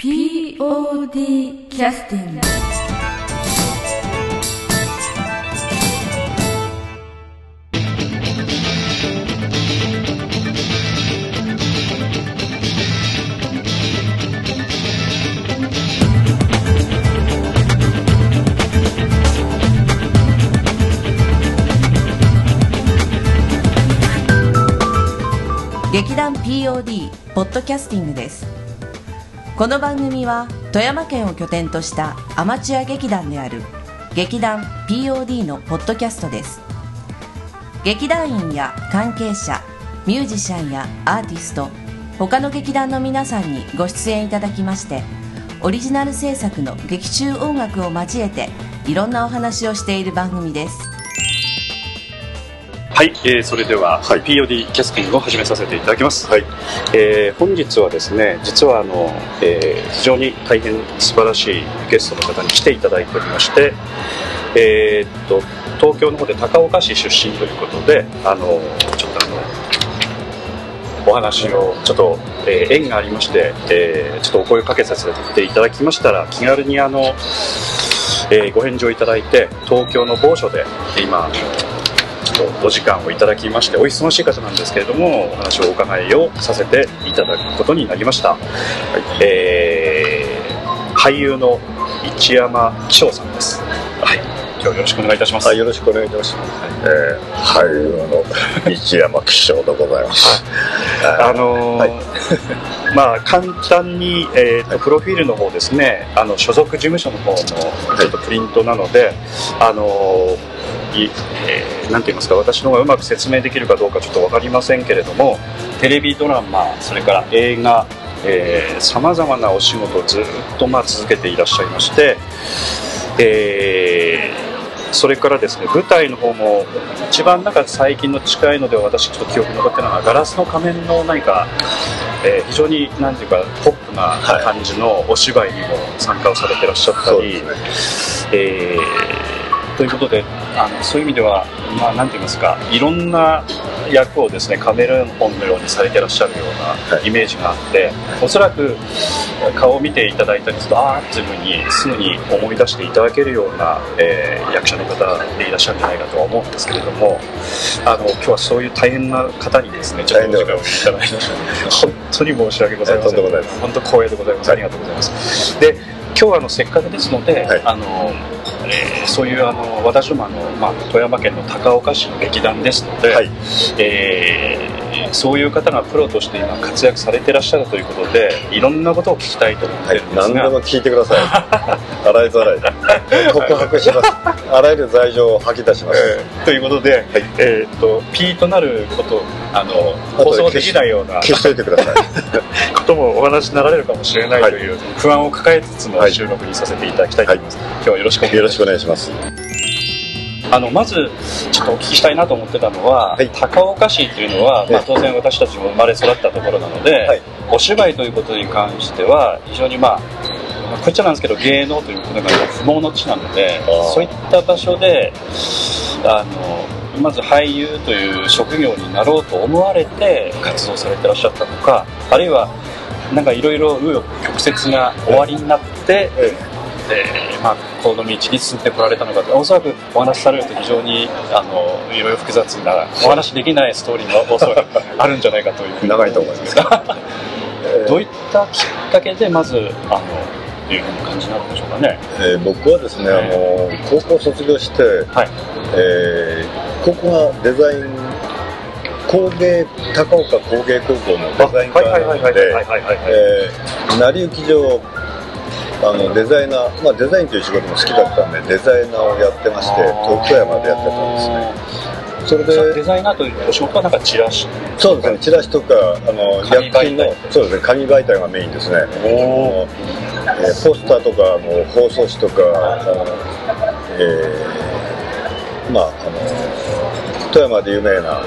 POD キャスティング。劇団 POD ポッドキャスティングです。この番組は富山県を拠点としたアマチュア劇団である劇団 POD のポッドキャストです。劇団員や関係者、ミュージシャンやアーティスト、他の劇団の皆さんにご出演いただきまして、オリジナル制作の劇中音楽を交えていろんなお話をしている番組です。はい、それでは、はい、POD キャスティングを始めさせていただきます。はい、本日はですね、実は非常に大変素晴らしいゲストの方に来ていただいておりまして、東京の方で高岡市出身ということで、お話をちょっと、縁がありまして、ちょっとお声をかけさせていただきましたら、気軽にご返事をいただいて、東京の某所で今お時間をいただきまして、お忙しい方なんですけれども、お話をお伺いをさせていただくことになりました。はい、俳優の一山紀章さんです。はい、今日よろしくお願いいたします。はい、よろしくお願いいたします。俳優の一山紀章でございます。まあ、簡単に、プロフィールの方ですね、所属事務所の方のちょっとプリントなので、なんて言いますか、私の方がうまく説明できるかどうかちょっと分かりませんけれども、テレビドラマ、それから映画、さまざまなお仕事をずっと続けていらっしゃいまして、それからですね、舞台の方も一番最近の近いのでは私ちょっと記憶に残っているのは、ガラスの仮面の何か、非常になんていうかポップな感じのお芝居にも参加をされていらっしゃったり、ということで、そういう意味では、なんて言いますか、いろんな役をですね、カメラマンのようにされてらっしゃるようなイメージがあって、はい、おそらく顔を見ていただいたりすると、あーっていうふうにすぐに思い出していただけるような、役者の方でいらっしゃるんじゃないかとは思うんですけれども、今日はそういう大変な方にですね、ちょっとお時間をいただいて本当に申し訳ございません。本当光栄でございます。ありがとうございます。で、今日はせっかくですので、はい、そういう私も富山県の高岡市の劇団ですので、はい、そういう方がプロとして今活躍されていらっしゃるということで、いろんなことを聞きたいと思っているんですが、はい、何でも聞いてください。洗いざらい告白します。あらゆる罪状を吐き出します。ということで、はい、ピーとなることを放送できないような消しといてくださいこともお話になられるかもしれないという不安を抱えつつの収録にさせていただきたいと思います。はい、今日はよろしくお願いします。よろしくお願いします。まずちょっとお聞きしたいなと思ってたのは、はい、高岡市っていうのは、当然私たちも生まれ育ったところなので、はい、お芝居ということに関しては非常にこっちなんですけど、芸能ということが不毛の地なので、そういった場所でまず俳優という職業になろうと思われて活動されてらっしゃったとか、あるいはいろいろ紆余曲折が終わりになって、はい、この道に進んでこられたのかと、おそらくお話しされると非常にいろいろ複雑な、お話しできないストーリーもおそらくあるんじゃないかという長いと思いますがどういったきっかけでまずという感じになるんでしょうかね。僕はですね、高校卒業して、はい、高校はデザイン工芸、高岡工芸高校のデザイン科なので、成幸城デザイナー、デザインという仕事も好きだったんで、デザイナーをやってまして、富山でやってたんですね。それでデザイナーというお仕事はチラシ、そうですね、チラシとか薬品の、そうですね、紙媒体がメインですね。ポスターとか包装紙とか、富山で有名な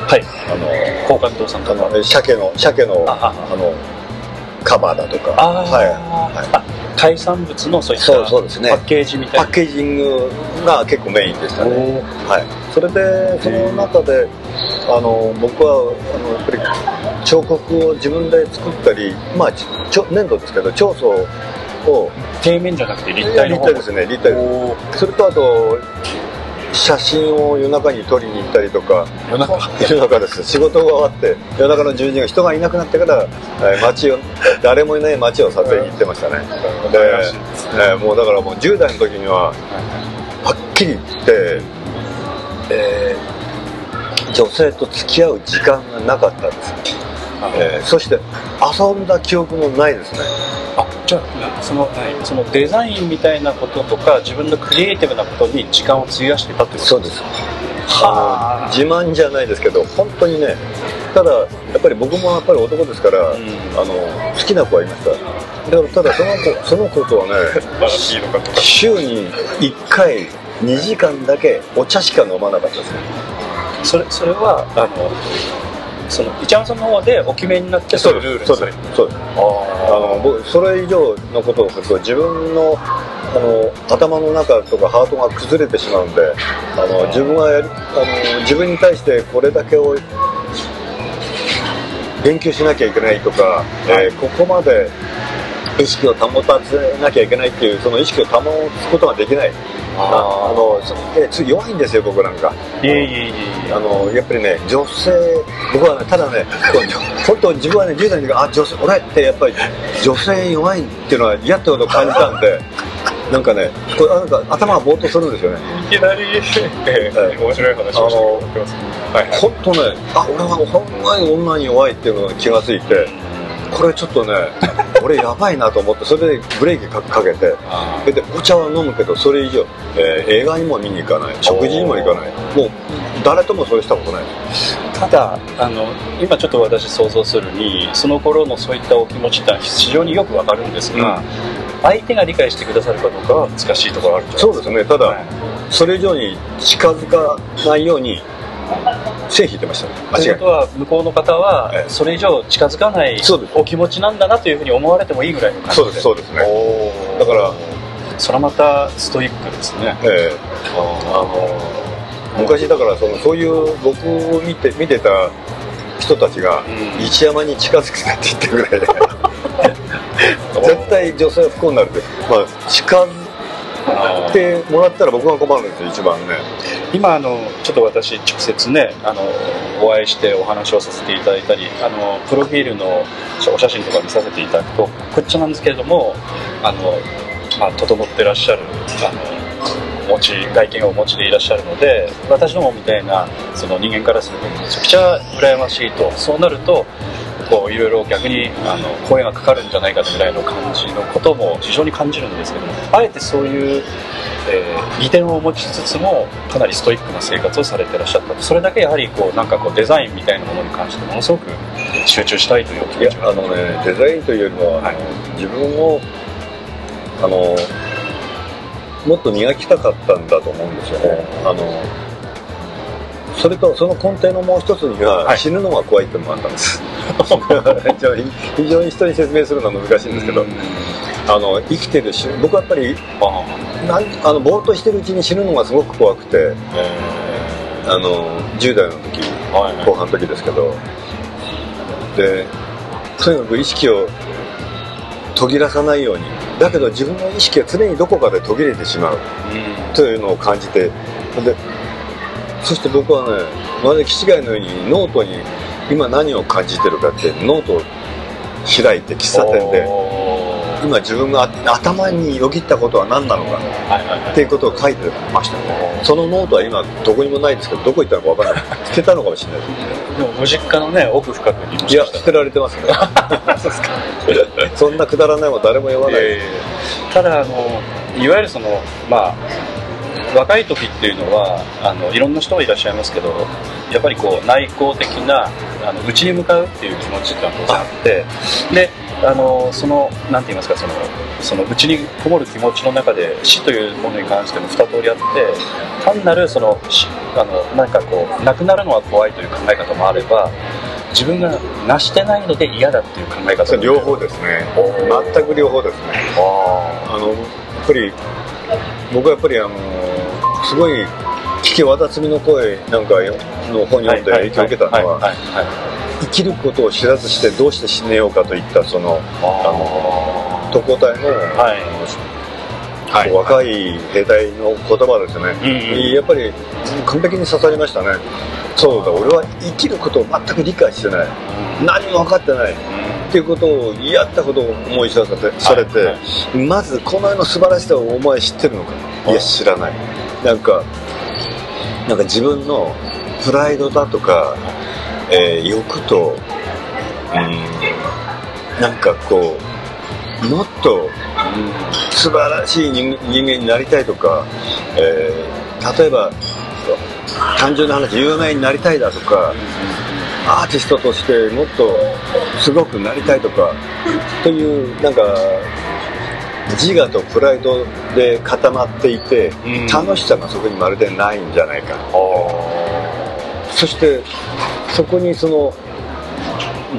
高官堂さんとか鮭のカバーだとか、海産物のそういったパッケージみたいな、パッケージングが結構メインでしたね。はい、それでその中で僕はやっぱり彫刻を自分で作ったり、粘土ですけど、彫塑を平面じゃなくて立体の方、立体ですね、立体です。それとあと写真を夜中に撮りに行ったりとか、夜中です。仕事が終わって夜中の12時、人がいなくなってから街を誰もいない街を撮影に行ってましたね。で、もうだからもう10代の時にははっきり言って、女性と付き合う時間がなかったんです。そして遊んだ記憶もないですね。あ、じゃあそのデザインみたいなこととか自分のクリエイティブなことに時間を費やしてたってことですか？そうです。自慢じゃないですけど、本当にね、ただやっぱり僕もやっぱり男ですから、好きな子はいました。だからただその子とはね、週に1回2時間だけお茶しか飲まなかったですね。それはその一山さんの方でお決めになって、そういうルールですね。そうです。僕それ以上のことをすると自分の、頭の中とかハートが崩れてしまうんで、自分に対してこれだけを言及しなきゃいけないとか、ここまで意識を保たせなきゃいけないっていう、その意識を保つことができない。弱いんですよ、僕なんか。やっぱりね、女性、僕は、ね、ただね、本当自分はね、10代の時は女性、俺ってやっぱり女性弱いっていうのは嫌ってことを感じたんで、なんかね、これなんか頭がぼーっとするんですよね。いきなり、面白い話をしてます。本当ね、俺はほんまに女に弱いっていうのに気がついて、これちょっとね俺やばいなと思って、それでブレーキかけて、でお茶は飲むけど、それ以上、映画にも見に行かない、食事にも行かない、もう誰ともそれしたことない。ただ今ちょっと私想像するに、その頃のそういったお気持ちって非常によくわかるんですが、相手が理解してくださるかどうかは難しいところあるんじゃないですか。そうですね。ただ、それ以上に近づかないように線引いてましたね。ということは、向こうの方はそれ以上近づかないお気持ちなんだなというふうに思われてもいいぐらいの感じで。そうですね。だからそれはまたストイックですね。昔だからそういう僕を見てた人たちが一山に近づくなって言ってるぐらいで絶対女性は不幸になるって、近づってもらったら僕が困るんですよ、一番ね。今ちょっと私直接ね、お会いしてお話をさせていただいたり、プロフィールのお写真とか見させていただくと、こっちなんですけれども、整ってらっしゃる、外見をお持ちでいらっしゃるので、私どもみたいなその人間からするとめちゃくちゃ羨ましいと。そうなるといろいろ逆に声がかかるんじゃないかぐらいの感じのことも非常に感じるんですけども、あえてそういう、利点を持ちつつもかなりストイックな生活をされてらっしゃった。それだけやはりなんかデザインみたいなものに関してものすごく集中したいという気持ちが。デザインというよりも、自分をもっと磨きたかったんだと思うんですよね。それとその根底のもう一つには、死ぬのが怖いっていうのもあったんです非常に人に説明するのは難しいんですけど、生きてるし、僕はやっぱりぼーっとしてるうちに死ぬのがすごく怖くて、10代の時、後半の時ですけど、でとにかく意識を途切らさないように、だけど自分の意識は常にどこかで途切れてしまうというのを感じて、そして僕はね、まるで気違いのようにノートに今何を感じてるかって、ノートを開いて喫茶店で今自分が頭によぎったことは何なのかっていうことを書いてましたね。そのノートは今どこにもないですけど、どこ行ったのか分からない。捨てたのかもしれないです。でもご実家のね、奥深くにも。いや、捨てられてますね。そうですか。そんなくだらないも誰も言わない。ただいわゆる若い時っていうのは、いろんな人がいらっしゃいますけど、やっぱり内向的な内に向かうっていう気持ちっていうのがあって、で、なんて言いますか、その内にこもる気持ちの中で死というものに関しても二通りあって、単なるなんかなくなるのは怖いという考え方もあれば、自分がなしてないので嫌だっていう考え方も。両方ですね。全く両方ですね。やっぱり僕はやっぱりすごい聞き渡すみの声なんかの本読んで影響を受けたのは、生きることを知らずしてどうして死ねようかといった、特攻隊の、はい、若い兵隊の言葉ですよね、はい、やっぱり完璧に刺さりましたね、うん、そうだ、俺は生きることを全く理解してない、うん、何も分かってない、うん、っていうことをやったことを思い知らされて、はいはい、まずこの世の素晴らしさをお前知ってるのか、はい、いや知らない、なんか自分のプライドだとか、欲と、なんかこうもっと、素晴らしい人間になりたいとか、例えば単純な話有名になりたいだとか、アーティストとしてもっとすごくなりたいとかというなんか自我とプライドで固まっていて、楽しさがそこにまるでないんじゃないか。そしてそこにその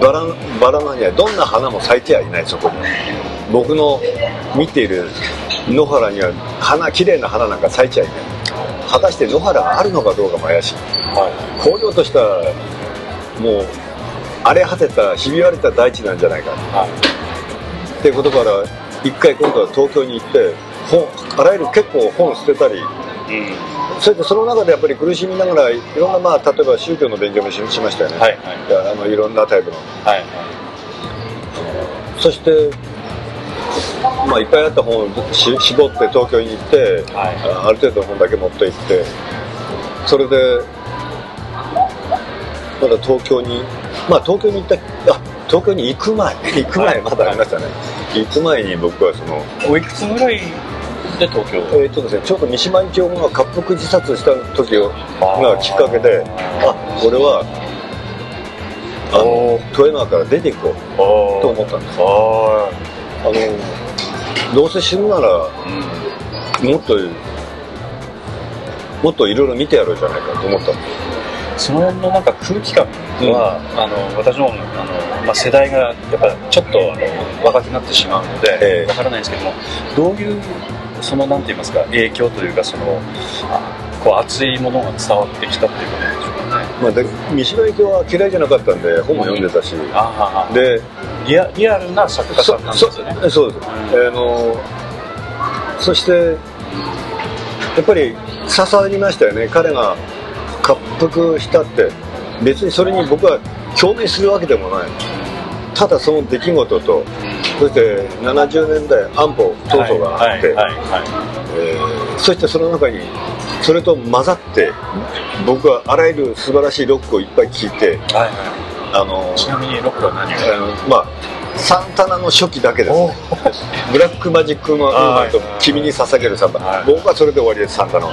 バラマニア、どんな花も咲いてはいない。そこに僕の見ている野原には綺麗な花なんか咲いちゃいない。果たして野原があるのかどうかも怪しい。荒涼としたもう荒れ果てたひび割れた大地なんじゃないか、はい、っていうことから、一回今度は東京に行ってあらゆる結構本捨てたり、それとその中でやっぱり苦しみながらいろんな、まあ、例えば宗教の勉強もしましたよね、はいはい、いろんなタイプの、はいはい、そして、まあ、いっぱいあった本を絞って東京に行って、はい、ある程度の本だけ持って行って、それでまだ東京に、まあ、東京に行った東京に行く前まだありましたね、はい、行く前に僕はそのおいくつぐらいで東京、ですね、ちょうど三島由紀夫が滑腹自殺した時がきっかけで、俺は富山から出ていこうと思ったんです。どうせ死ぬなら、もっといろいろ見てやろうじゃないかと思ったんです。その辺のなんか空気感は、私の世代がやっぱちょっと若くなってしまうのでわからないんですけども、どういうそのなんて言いますか、影響というか、そのこう熱いものが伝わってきたっていうことなんでしょうかね。まあ、で三島由紀夫は嫌いじゃなかったんで本も読んでたし、でリアルな作家さんなんですよね。そうです、そしてやっぱり刺さりましたよね。彼が滑腹したって別にそれに僕は共鳴するわけでもない。ただその出来事と、そして70年代安保闘争があって、そしてその中にそれと混ざって僕はあらゆる素晴らしいロックをいっぱい聴いて、ちなみにロックは何が、サンタナの初期だけですね。ブラックマジックのウーマンと君に捧げるサンタ、はい、僕はそれで終わりです、サンタの。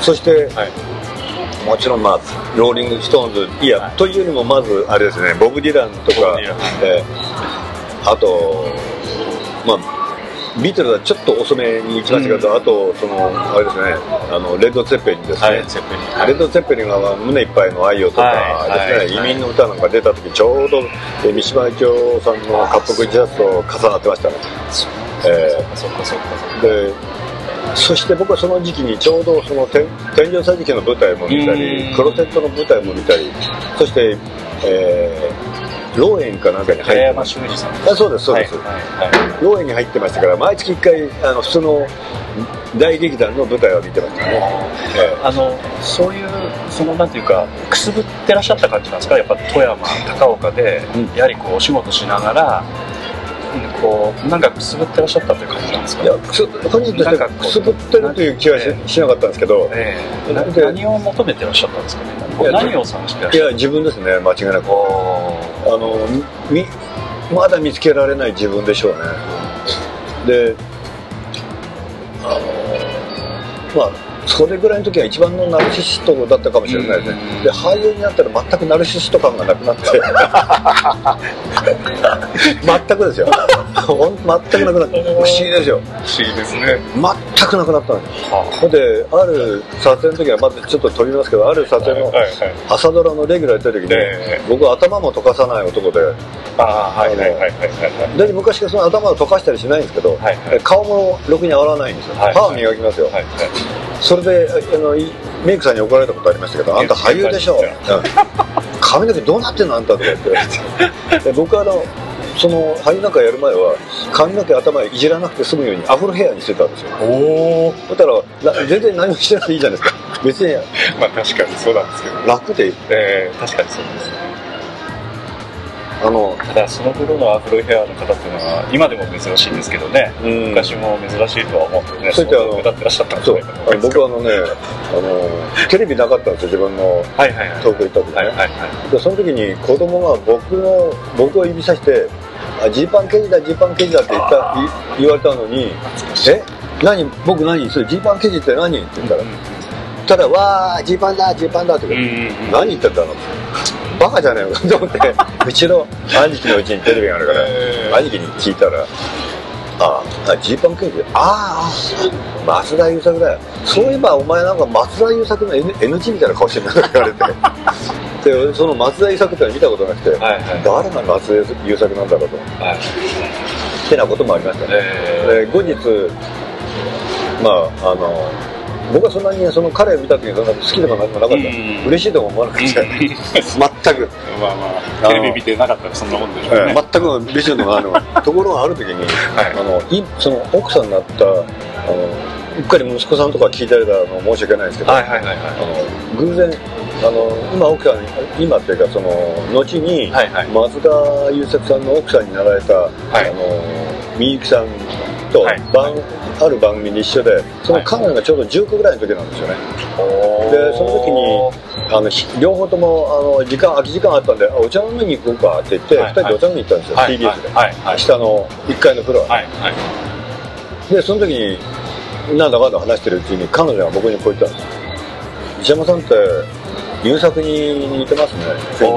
そして、はい、もちろん、まあ、ローリングストーンズ、いや、はい、というよりもまずあれですね、ボブ・ディランとか、あと、まあ、ビートルズはちょっと遅めに行きましたけど、あとそのあれですね、レッド・ツェッペリンですね、はい、レッド・ツェッペリンが胸いっぱいの愛をとかですね、移民の歌なんか出た時、ちょうど三島由紀夫さんの滑腹自殺と重なってましたね。そして僕はその時期にちょうどその天井桟敷の舞台も見たり、クロテッドの舞台も見たり、そして、ローエンかなんかに入って、寺山修司さんです。そうですそうです、はいはい、ローエンに入ってましたから、毎月1回普通の大劇団の舞台は見てましたね。そういうそのなんていうか、くすぶってらっしゃった感じなんですか、やっぱ富山高岡で、やはりこうお仕事しながらこうなんかくすぶってらっしゃったという感じなんですかね。いや、本人としてくすぶってるという気は しなかったんですけど、何を求めてらっしゃったんですかね。何を探してらっしゃったんですか。いや、自分ですね、間違いなく。まだ見つけられない自分でしょうね。で、まあそれぐらいの時は一番のナルシストだったかもしれないですね。で、俳優になったら全くナルシスト感がなくなって全くですよ全くなくなって、不思議ですよ。不思議ですね。全くなくなったんですよ。で、ある撮影の時は、まずちょっと飛びますけど、ある撮影の朝ドラのレギュラーやった時に、僕は頭も溶かさない男で、で昔からその頭を溶かしたりしないんですけど、顔もろくに洗わないんですよ。歯を磨きますよ。それでメイクさんに怒られたことありましたけど、あんた俳優でしょ、髪の毛どうなってんのあんたって言って僕はその肺なんかやる前は髪の毛頭いじらなくて済むようにアフロヘアにしてたんですよ。おお。だから全然何もしてなくていいじゃないですか。別にまあ確かにそうなんですけど、楽でいい。確かにそうですね。ただその頃のアフロヘアの方っていうのは今でも珍しいんですけどね、うん、昔も珍しいとは思ってね、そういった歌ってらっしゃったんじゃないかと思いますけど、僕テレビなかったんですよ、自分の東京行った時ね、はいはいはい、でその時に子供が僕を指さしてジーパンケジだジーパンケジだって言われたのに、え、何、僕何それジーパンケジって何って言ったら、うんうん、ただわージーパンだジーパンだって言って、うんうん、何言ってたのバカじゃないのかと思ってうちの兄貴のうちにテレビがあるから、兄貴に聞いたら、あジーパンケーキで、ああ松田優作だよ、そういえばお前なんか松田優作の NG みたいな顔してるんだって言われてでその松田優作っての見たことなくて、はいはい、誰が松田優作なんだろうと、はい、ってなこともありましたね、後日まあ僕はそんなにその彼を見た時にそんなに好きとかなくもなかった、嬉しいとも思わなくて全くまあまあテレビ見てなかったらそんなもんでしょうね、全く嬉しいのがところがある時にその奥さんになったうっかり息子さんとか聞いたりだの申し訳ないですけど、偶然今奥さん今っていうかその後に松田優作さんの奥さんになられたみゆきさんと、はいはい、ある番組に一緒で、その彼女がちょうど19ぐらいの時なんですよね、はい、でその時に両方とも空き時間あったんで、お茶飲みに行こうかって言って、はいはい、2人でお茶飲みに行ったんですよ、はいはい、TBS で、はいはい、下の1階のフロア、はいはい、でその時になんだかんだ話してるうちに彼女が僕にこう言ったんですよ、石山さんって優作に似てますね、雰囲気。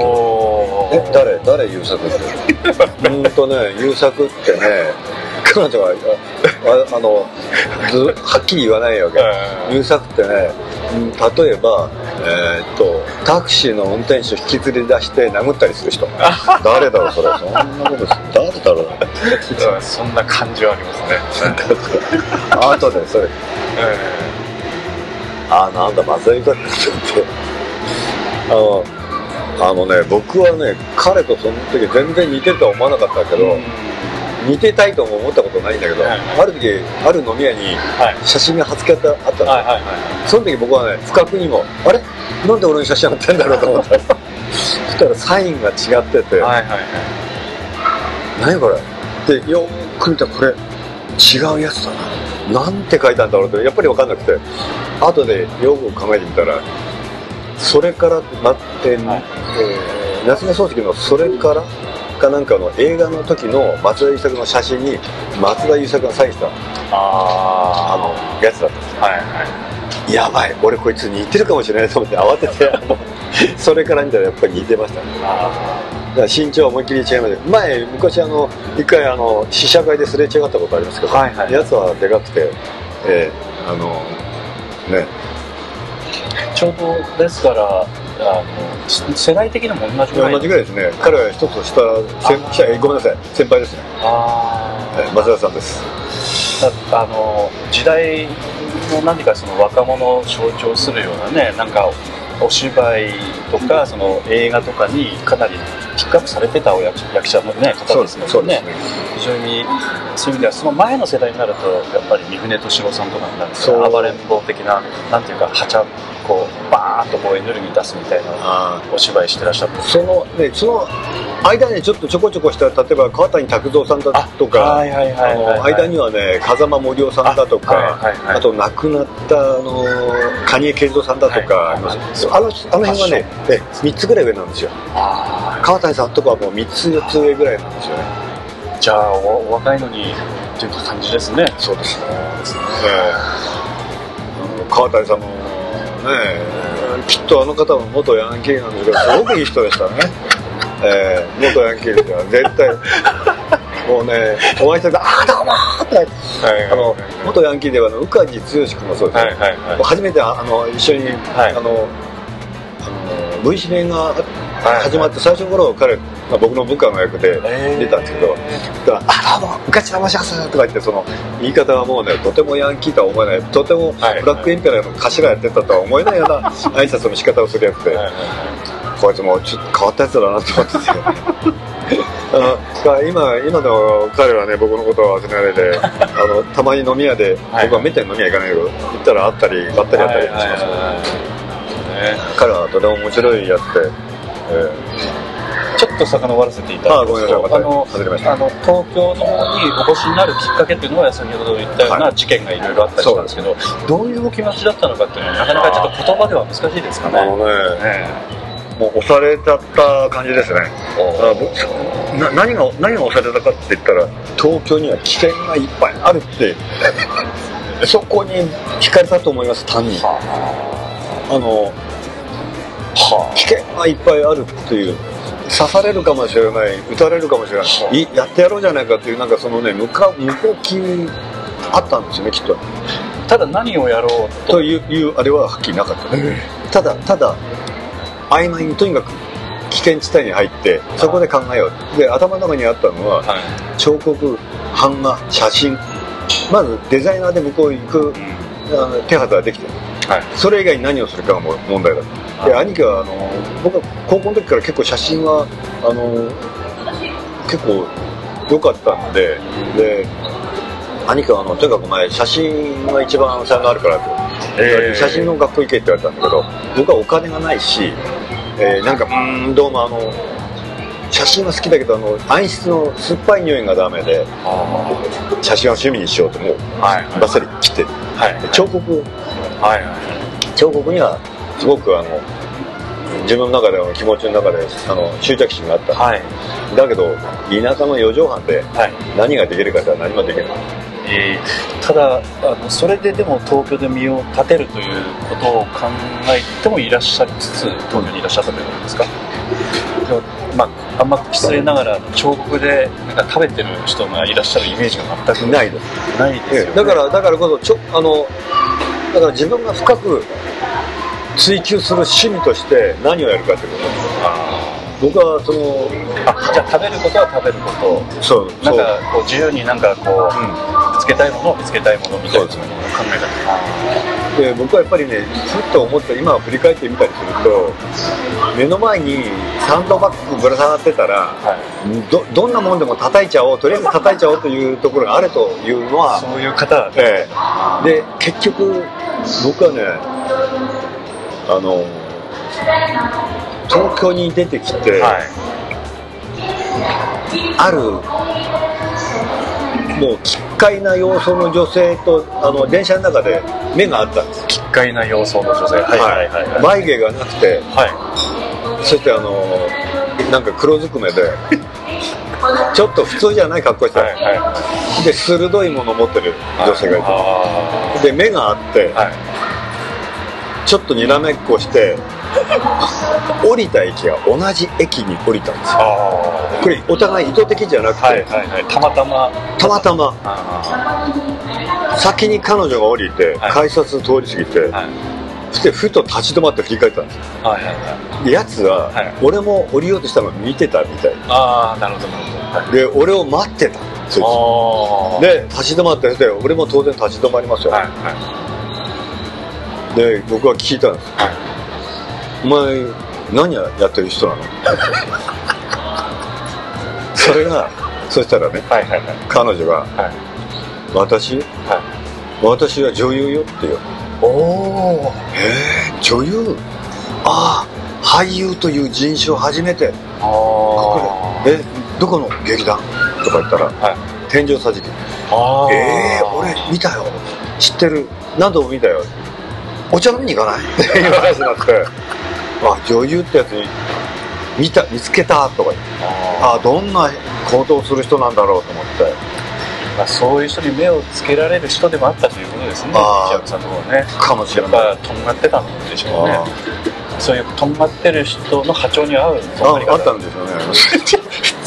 え、誰優作ってね、優作ってね彼女ははっきり言わないわけ、優作ってね、例えば、タクシーの運転手引きずり出して殴ったりする人誰だろうそれ、そんなこと誰だろうそんな感じはありますねあとでそれ、あ、なんだまずいかってね、僕はね彼とその時全然似てるとは思わなかったけど、似てたいとも思ったことないんだけど、はいはい、ある時ある飲み屋に写真が初けた、はい、あったんですよ、はいはいはい、その時僕はね不覚にもあれなんで俺に写真あったんだろうと思ったそしたらサインが違ってて、はいはいはい、何これってよく見たらこれ違うやつだな、なんて書いたんだろうってやっぱり分かんなくて、後でよく考えてみたらそれから待って、はい、夏目漱石のそれからかなんかの映画の時の松田優作の写真に松田優作がサインしたやつだったんですよ、はいはい、やばい俺こいつ似てるかもしれないと思って慌ててそれから見たらやっぱり似てましたね。だから身長は思いっきり違いました。前昔一回試写会ですれ違ったことありますけど、はいはい、やつはでかくて、ね、ちょうどですから世代的にも同じぐらいですね。彼は一つ下、ごめんなさい、先輩ですね。松田さんです。時代の何かその若者を象徴するようなね、なんかお芝居とか、うん、その映画とかにかなりピックアップされてた役者の、ね、方ですのでね。非常にそういう意味ではその前の世代になるとやっぱり三船敏郎さんとかになると暴れん坊的ななんていうかハチャこうバーッとこうエネルギー出すみたいなお芝居してらっしゃった。ね、その間にちょっとちょこちょこした例えば川谷拓三さんだとか、間にはね風間森夫さんだとか、はいはいはい、あと亡くなった蟹江健三さんだとか、はいはい、あの辺はね3つぐらい上なんですよ。川谷さんとかはもう3つ4つ上ぐらいなんですよね。じゃあお若いのにという感じですね。そうですね。川谷さんも。ね、きっとあの方も元ヤンキーなんですけどすごくいい人でしたね、元ヤンキーですよ絶対もうねお会いしたらああどうもって、はい、元ヤンキーでは宇梶剛君もそうです、はいはいはい、初めて一緒に、はい、V シネが始まって最初の頃彼、まあ、僕の部下の役で出たんですけど「あどうもうかちらまします」とか言ってその言い方はもうねとてもヤンキーとは思えない、とてもブラックインペラーの頭やってたとは思えないような挨拶の仕方をするやつでこいつもちょっと変わったやつだなと思ってて今の彼はね、僕のことを集められてたまに飲み屋で、僕はめったに飲み屋行かないけど、行ったら会ったりばったり会ったりしますね。彼はとても面白いやつで、ちょっと遡らせていただくと、東京の方にお越しになるきっかけっていうのは、先ほど言ったような事件がいろいろあったりしたんですけど、どういうお気持ちだったのかっていうのはなかなかちょっと言葉では難しいですかね。もう押されちゃった感じですね。何が押されたかって言ったら、東京には危険がいっぱいあるってそこに惹かれたと思います。単に危険がいっぱいあるっていう、刺されるかもしれない、撃たれるかもしれない、やってやろうじゃないかっていう、なんかそのね、向こうきあったんですよね、きっと。ただ何をやろうというあれははっきりなかった、ね、ただ曖昧に、とにかく危険地帯に入ってそこで考えよう。で、頭の中にあったのは、彫刻、版画、写真、まずデザイナーで向こう行く、手肌ができてる、それ以外に何をするかが問題だった。で、兄貴は僕は高校の時から結構写真は結構良かったんで、兄貴はとにかくお前写真が一番才能あるからと。写真の学校行けって言われたんだけど、僕はお金がないし、どうも写真は好きだけど暗室の酸っぱい匂いがダメで、写真は趣味にしようともうバッサリ切って、彫刻にはすごく自分の中で気持ちの中で執着心があった、だけど田舎の4畳半で何ができるかって何もできない。ただそれででも東京で身を立てるということを考えてもいらっしゃりつつ、東京にいらっしゃったということですか。でも、あんま失礼ながら彫刻でなんか食べてる人がいらっしゃるイメージが全くないです。ないですよね。だからこそだから自分が深く追求する趣味として何をやるかということです。僕はじゃあ食べることは食べること、そうなんかこう自由になんかこう、見つけたいものを見つけたいものみたいな考え方で、僕はやっぱりね、ずっと思って今振り返ってみたりすると、目の前にサンドバッグぶら下がってたら、どんなもんでも叩いちゃおう、とりあえず叩いちゃおうというところがあるというのはそういう方だった、で、結局僕はね、東京に出てきて、あるもう奇怪な様相の女性と電車の中で目があったんです。奇怪な様相の女性、眉毛がなくて、そしてなんか黒ずくめでちょっと普通じゃない格好して、で鋭いものを持ってる女性がいて、で目があって、ちょっとにらめっこして降りた駅が同じ駅に降りたんですよ。これお互い意図的じゃなくて、たまたま先に彼女が降りて、改札通り過ぎて、そしてふと立ち止まって振り返ったんですよ。やつは、俺も降りようとしたのを見てたみたい。で俺を待ってた。で立ち止まってて、俺も当然立ち止まりますよ。で僕は聞いたんですよ。お前何やってる人なのそしたらね、彼女が、私は女優よって言う。おー、女優、俳優という人種を初めて、どこの劇団とか言ったら、天井桟敷、俺見たよ、知ってる、何度も見たよ、お茶飲みに行かないっていう話になって、女優ってやつに見つけたとか言って、どんな行動をする人なんだろうと思って、そういう人に目をつけられる人でもあったということですね。千秋さんのところね、かもしれない。やっぱとんがってたんでしょうね。そういうとんがってる人の波長に合うとんがり方あったんでしょうね。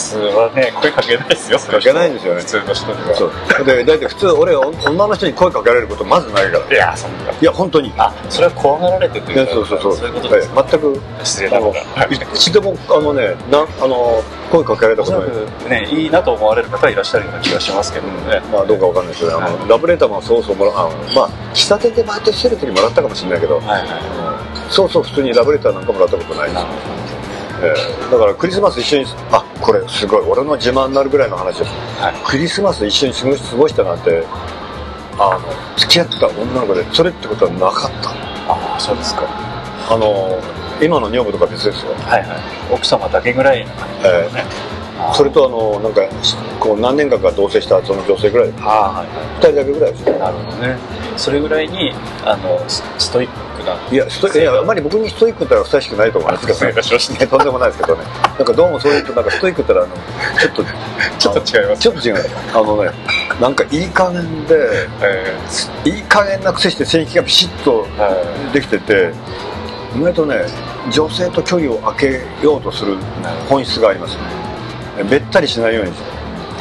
普通はね、声かけないですよ。かけないんですよね、普通の人には。そうで、だいたい普通俺女の人に声かけられることまずないから。いや本当にそれは怖がられてというか、そういうことですね。全く失礼だから、一度も声かけられたことない。恐らくね、いいなと思われる方はいらっしゃるような気がしますけどね。どうかわかんないですけど、ラブレターもそうそうもらう、喫茶店でバイトしてる時にもらったかもしれないけど、そうそう普通にラブレターなんかもらったことないです。だからクリスマス一緒にこれすごい俺の自慢になるぐらいの話です、はい、クリスマス一緒に過ごしたなんて付き合ってた女の子でそれってことはなかった。ああそうですか。今の女房とか別ですよ、はいはい、奥様だけぐらいな感じですね、それとなんかこう何年間か同棲したその女性ぐらい、はいはい、2人だけぐらいですよ。なるほどね。それぐらいにストイックな。いやあまり僕にストイックってのはふさわしくないと思いますけどねとんでもないですけどね。なんかどうもそういうとなんかストイックってのはちょっと違います。ちょっと違います。ねなんかいい加減で、いい加減なくせして性域がピシッとできてて、意外とね女性と距離を空けようとする本質がありますね。べったりしないように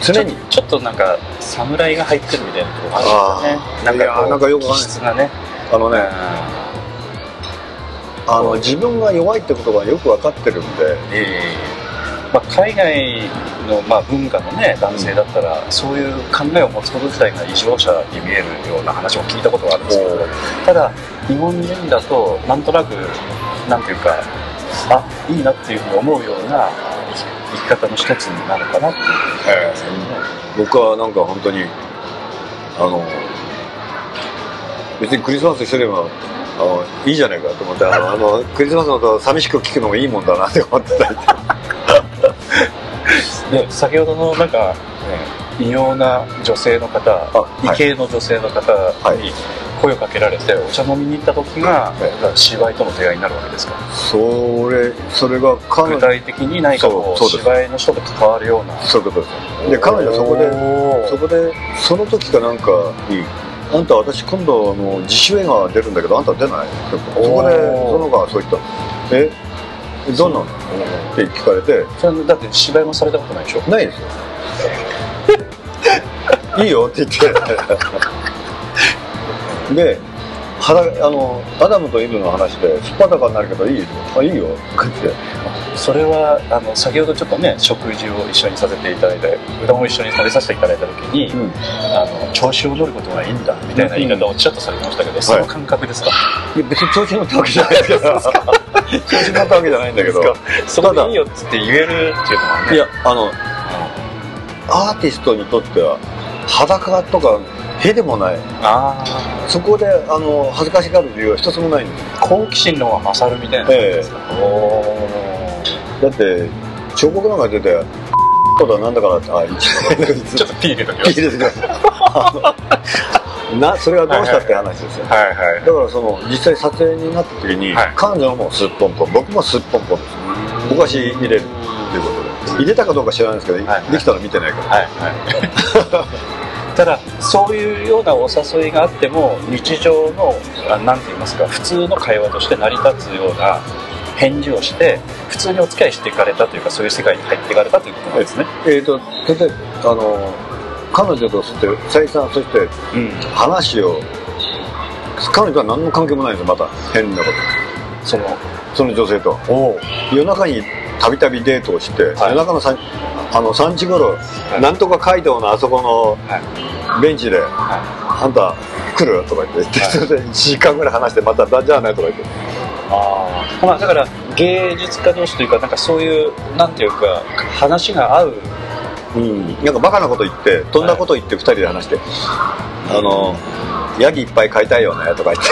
常にちょっとなんか侍が入ってるみたいなところがあるんですよね。なんかよく気質がね自分が弱いってことがよく分かってるんで、海外の、文化のね男性だったら、そういう考えを持つこと自体が異常者に見えるような話を聞いたことがあるんですけど、ただ日本人だとなんとなくなんていうかいいなっていうふうに思うような生き方の一つになるかなっていう、僕はなんか本当に別にクリスマスしてればいいじゃないかと思って、クリスマスのことを寂しく聞くのもいいもんだなって思ってたりで先ほどのなんか、異様な女性の方、異形の女性の方に声をかけられてお茶飲みに行った時が芝居との出会いになるわけですか。それが具体的に何かこう芝居の人と関わるようなそういうことです。で彼女はそこでその時かなんかに、あんた私今度自主映画出るんだけどあんた出ない？そこでその子がそう言った。どんなのって聞かれて、それだって芝居もされたことないでしょ。ないですよいいよって言ってでアダムとイブの話で素っ裸になるけどいいよってそれは先ほどちょっとね食事を一緒にさせていただいて、うどんを一緒に食べさせていただいた時に、調子を乗ることがいいんだみたいな言い方をちらっとされてましたけど、その感覚ですか。いや別に調子乗ったわけじゃないですか調子乗ったわけじゃないんだけどそこでいいよって言えるっていうのはね、いやアーティストにとっては裸とか屁でもない。そこで恥ずかしがる理由は一つもないんです。好奇心の方が勝るみたいな感じですか。だって彫刻なんか出てことはなんだからってちょっとピー入れときます。それがどうしたって話ですよ。だから実際撮影になった時に、彼女もすっぽんぽん、僕もすっぽんぽんです。僕は足入れるっていうことで、入れたかどうか知らないんですけど、できたの見てないから。ただそういうようなお誘いがあっても日常の何て言いますか普通の会話として成り立つような返事をして普通にお付き合いしていかれたというか、そういう世界に入っていかれたということなんですね。例えば彼女として再三そして話を、彼女とは何の関係もないんですよ。また変なことその女性と夜中にたびたびデートをして、夜中の3時頃、なんとか街道のあそこのベンチで、あんた来るとか言って、それで1時間ぐらい話して、またじゃあないとか言って。だから芸術家同士というか、なんかそういう、なんていうか、話が合う。なんかバカなこと言って、とんだこと言って2人で話して、ヤギいっぱい飼いたいよねとか言って。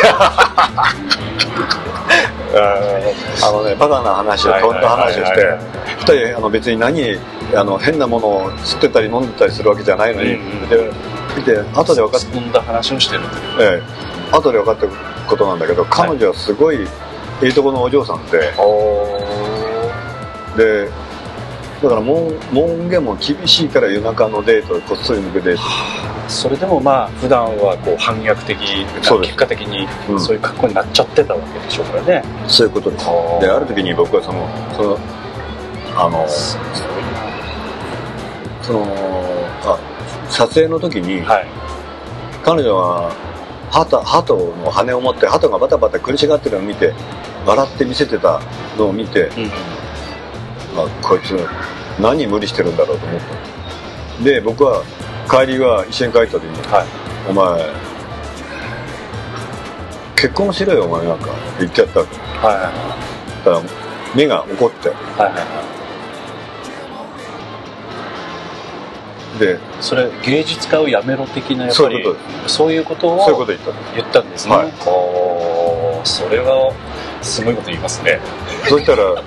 バカな話をとんだ話をして2人別に変なものを吸ってたり飲んでたりするわけじゃないのに、で後で分かってとんだ話をしてるんだけど、後で分かったことなんだけど、彼女はすごいいいとこのお嬢さんで、だから門限も厳しいから夜中のデートをこっそり抜けて、それでも普段はこう反逆的な結果的にそういう格好になっちゃってたわけでしょうからね。そういうことです。である時に僕は撮影の時に、彼女は鳩の羽を持って鳩がバタバタ苦しがってるのを見て笑って見せてたのを見て、こいつ何無理してるんだろうと思った。で僕は帰りは一緒に帰った時に、お前結婚しろよお前なんか言っちゃったわけ、だから目が怒って、でそれ芸術家をやめろ的なやっぱりそういうことを言ったんですね。はい、それはすごいこと言いますね。そしたら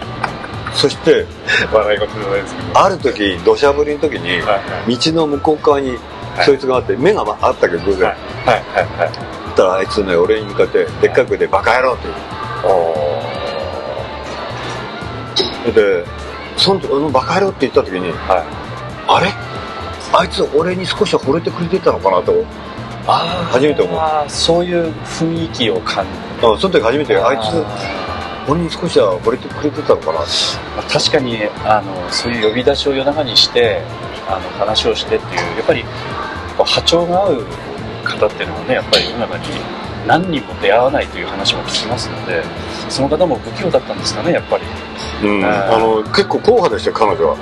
そして笑い事じゃないですけど、ある時土砂降りの時に、はい、道の向こう側にそいつがあって、はい、目があったけど偶然、はいはいはいはい、だったらあいつね俺に向かってでっかくでバカ野郎って言う。でそのバカ野郎って言った時に、はい、あれあいつ俺に少し惚れてくれてたのかなと初めて思う。あ、そういう雰囲気を感じる。その時初めてあいつ俺に少しは惚れてくれてたのかな。確かにそういう呼び出しを夜中にして話をしてっていうやっぱり波長が合う方っていうのはねやっぱり世の中に何人も出会わないという話も聞きますので、その方も不器用だったんですかねやっぱり。うん、結構硬派でしたよ彼女は。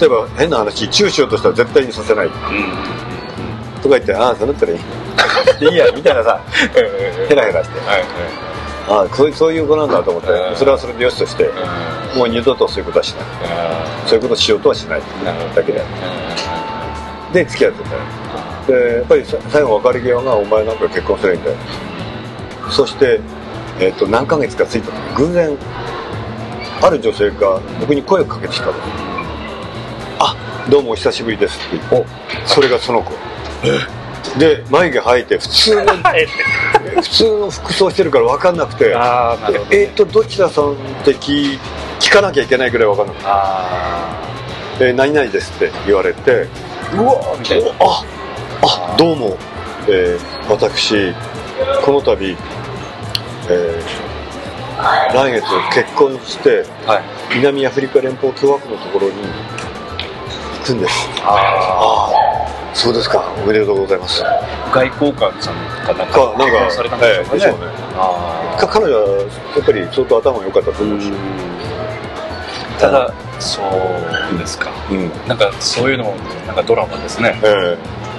例えば変な話チューしようとしたら絶対にさせない、うん、とか言ってああそれだったらいいいいやみたいなさヘラヘラして、はいはい、そういう子なんだと思ってそれはそれでよしとしてもう二度とそういうことはしない、そういうことをしようとはしないだけで、で付き合ってた。でやっぱり最後別れ際がお前なんか結婚するんだよ。そして、何ヶ月か過ぎた時偶然ある女性が僕に声をかけてきた。あ、どうもお久しぶりですって言って、それがその子で眉毛生えて普通の服装してるから分かんなくて、あなるほど、ね、どちらさんって聞かなきゃいけないぐらい分かんなくて、何々ですって言われて、うわみたいな、あ、どうも、私この度、来月結婚して、はい、南アフリカ連邦共和国のところに行くんです。あ、そうですか、おめでとうございます。外交官さんかなんか結婚されたんでしょうかね。でしょうね。彼女はやっぱり相当頭が良かったと思うし、ただそうですか、うん、なんかそういうのもなんかドラマですね。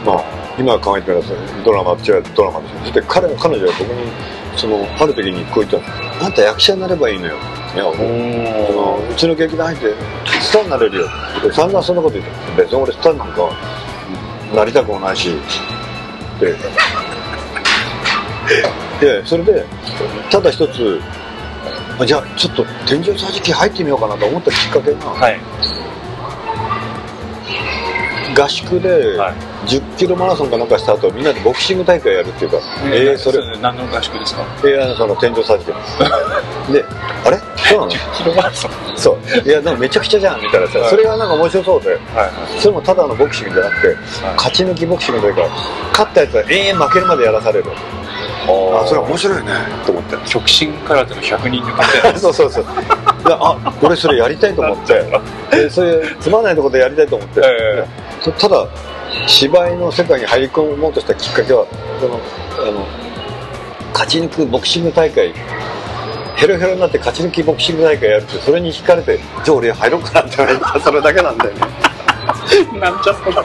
まあ、今考えてみたらドラマ、違うドラマですよ。そして彼女は僕にある時にこう言った、あんた役者になればいいのよ、いやうちの劇団入ってスターになれるよ。散々そんなこと言って、別に俺スターなんかなりたくもないしでそれでただ一つ、じゃあちょっと天井桟敷入ってみようかなと思ったきっかけが、はい、合宿で10キロマラソンかなんかした後みんなでボクシング大会やるっていうか、それ何の合宿ですか。その天井桟敷であれそうなの10キロマラソンそういやなんかめちゃくちゃじゃんみたいなさ、はい、それがなんか面白そうで、はいはい、それもただのボクシングじゃなくて、はい、勝ち抜きボクシングというか勝ったやつは永遠負けるまでやらされる。あ、それ面白いねと思って、極真空手の100人抜きでそうそうそうあ、俺それやりたいと思ってそういうつまんないことやりたいと思って、ただ芝居の世界に入り込もうとしたきっかけは勝ち抜くボクシング大会、ヘロヘロになって勝ち抜きボクシング大会やるって、それに惹かれて、じゃあ俺入ろうかなって言ったらそれだけなんだよねなんちゃそうだ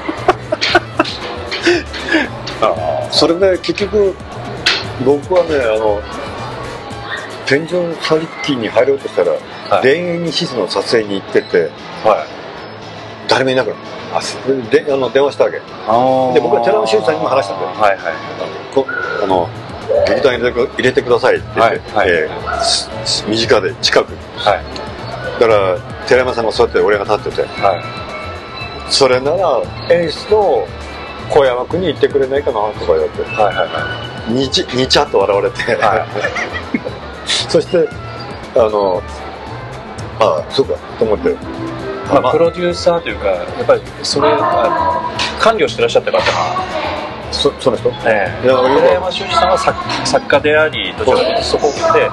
それで結局僕はね、天井桟敷に入ろうとしたら、はい、田園にシスの撮影に行ってて、はい、誰もいなくなった。で電話したわけで、僕は寺尾修さんにも話したんだよ、はいはい、劇団入れてくださいって言って、はい身近で近く、はい、だから寺山さんが座って俺が立ってて、はい、それなら演出の小山君に行ってくれないかなとか言われて、はいはいはい、にちゃっと笑われて、はい、そしてああそうかと思って、まあ、プロデューサーというかやっぱりそれ管理をしてらっしゃった方がその人、平山修司さんは 作家であり、どちらかというとそこで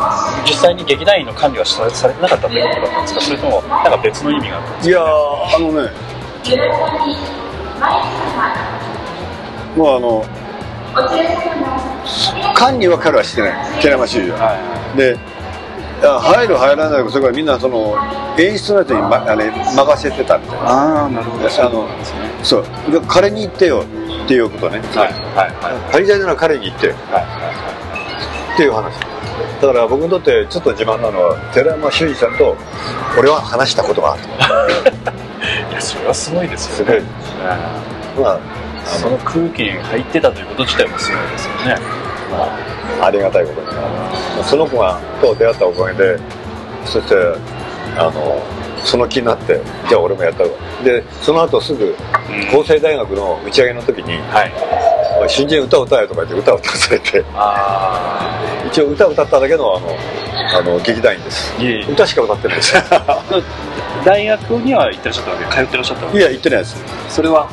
実際に劇団員の管理はされてなかったということだったんですか、それともなんか別の意味があるんですか。いやもう管理は彼はしてない、寺山修司は、はい、で入る入らないとか、それからみんな演出の人に、任せてたみたいな。あ、なるほど、そう、彼に言ってよっていうことね、はいはい、入りたいなら彼に言ってよ、はい、っていう話だから、僕にとってちょっと自慢なのは、寺山修司さんと俺は話したことがあるやそれはすごいですよね。すごいですね。まあ、その空気に入ってたということ自体もすごいですよね。まあ、ありがたいことに、その子がと出会ったおかげで、そしてその気になって、じゃあ俺もやったわ。で、その後すぐ法政大学の打ち上げの時に、はい、新人歌を歌えとか言って歌を歌わされて、一応歌を歌っただけの劇団員です。歌しか歌ってないです。大学には行ってらっしゃったわけ、通ってらっしゃったわけ。いや行ってないです。それは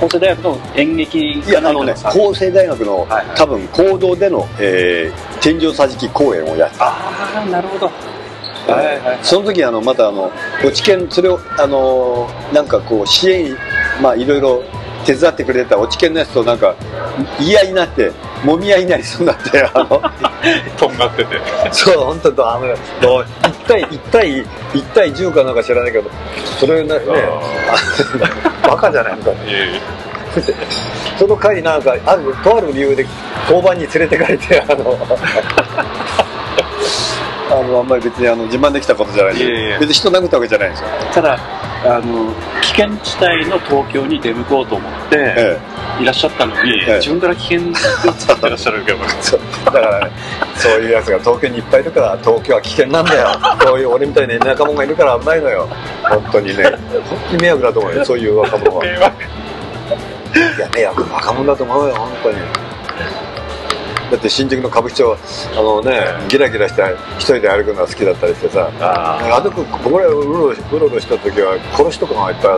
法政大学の演劇がないからさ、法政大学の、はいはい、多分講堂での、天井桟敷公演をやって、ああなるほど。はいはいはい、その時またご知見、それをなんかこう支援、まあいろいろ手伝ってくれたお知見のやつとなんか言い合いになって揉み合いになりそうになってとんがってて、そう本当ダメだ。1対10かなんか知らないけど、それねバカじゃないのか。その回になんかとある理由で交番に連れてかれてあんまり別に自慢できたことじゃないです。別に人殴ったわけじゃないんですよ。ただ危険地帯の東京に出向こうと思って、いらっしゃったのに、自分から危険を使ってらっしゃるわけだから。だからね、そういうやつが東京にいっぱいいるから東京は危険なんだよ。そういう俺みたいな田舎者がいるから危ないのよ。本当にね、本当に迷惑だと思うよ。そういう若者は。いや迷惑、若者だと思うよ本当に。だって新宿の歌舞伎町ギラギラして一人で歩くのが好きだったりしてさ、歩く僕らうろうろした時は殺しとかがいっぱい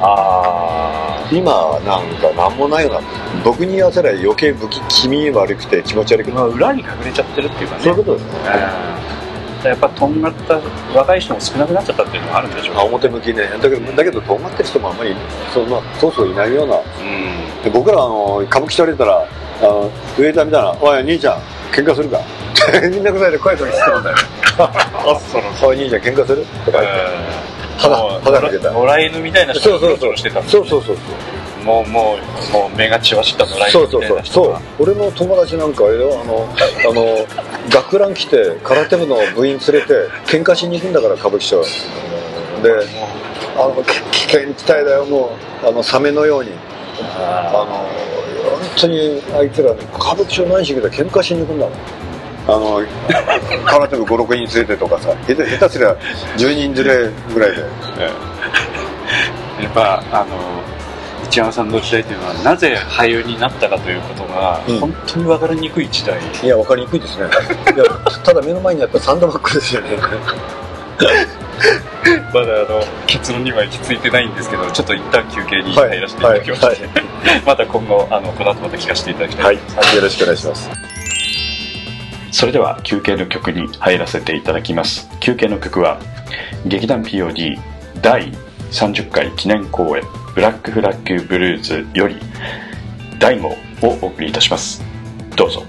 あって、今なんか何もないような、僕に言わせりゃ余計気味悪くて気持ち悪くて、まあ、裏に隠れちゃってるっていうかね、そういうことですね。やっぱとんがった若い人も少なくなっちゃったっていうのもあるんでしょう、ね、表向きね。だけどとんがってる人もあんまりそういないような、うん、で僕ら歌舞伎町歩いたら上田みたいな、おい兄ちゃん喧嘩するかみんなくらいで声かけてたもんだよね。おい兄ちゃん喧嘩するとか言って、肌抜けた野良犬みたいな人がうろしてたんで、ね、そうもう目が血走った野良犬みたいな人が、そう俺の友達なんか学ラン来て空手部の部員連れて喧嘩しに行くんだから歌舞伎町で、危険地帯だよ、もうサメのように本当にあいつら、ね、歌舞伎町何しに来たら喧嘩しに行くんだもん。空手部 5,6 人連れてとかさ、下手すりゃ10人連れぐらいで、やっぱ市山さんの時代というのはなぜ俳優になったかということが、うん、本当に分かりにくい時代。いや分かりにくいですね。いやただ目の前にあったサンドバッグですよね。まだ結論には行き着いてないんですけど、ちょっと一旦休憩に入らせていただきまして、また今後この後また聞かせていただきたいと思います。はい、よろしくお願いします。それでは休憩の曲に入らせていただきます。休憩の曲は劇団 POD 第30回記念公演ブラックフラッグブルーズより大悟をお送りいたします。どうぞ。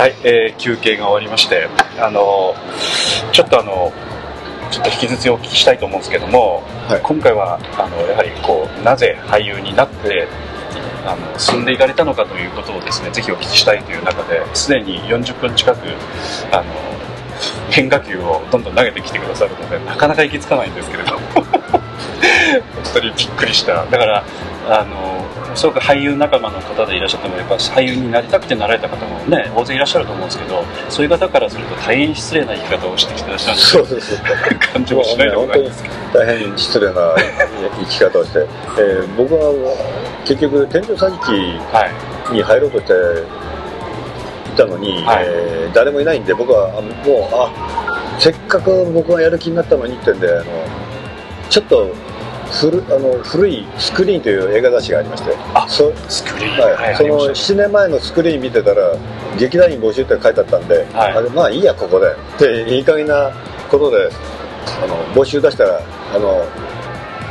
はい、休憩が終わりまして、ちょっと引き続きお聞きしたいと思うんですけども、はい、今回はやはりこうなぜ俳優になって進んでいかれたのかということをですね、ぜひお聞きしたいという中で、すでに40分近く変化球をどんどん投げてきてくださるので、なかなか行き着かないんですけれども本当にびっくりした。だからすごく俳優仲間の方でいらっしゃっても、やっぱ俳優になりたくてなられた方もね、大勢いらっしゃると思うんですけど、そういう方からすると大変失礼な言い方をしてきてらっしゃるんそうです感じもしないでもないですけど、本当に大変失礼な生き方をして、僕は結局天井桟敷に入ろうとしていたのに、はい、誰もいないんで、僕はもうせっかく僕がやる気になったのにってんで、ちょっと古いスクリーンという映画雑誌がありまして、その7年前のスクリーン見てたら、劇団員募集って書いてあったんで、はい、あれまあいいやここでっていい加減なことで募集出したら、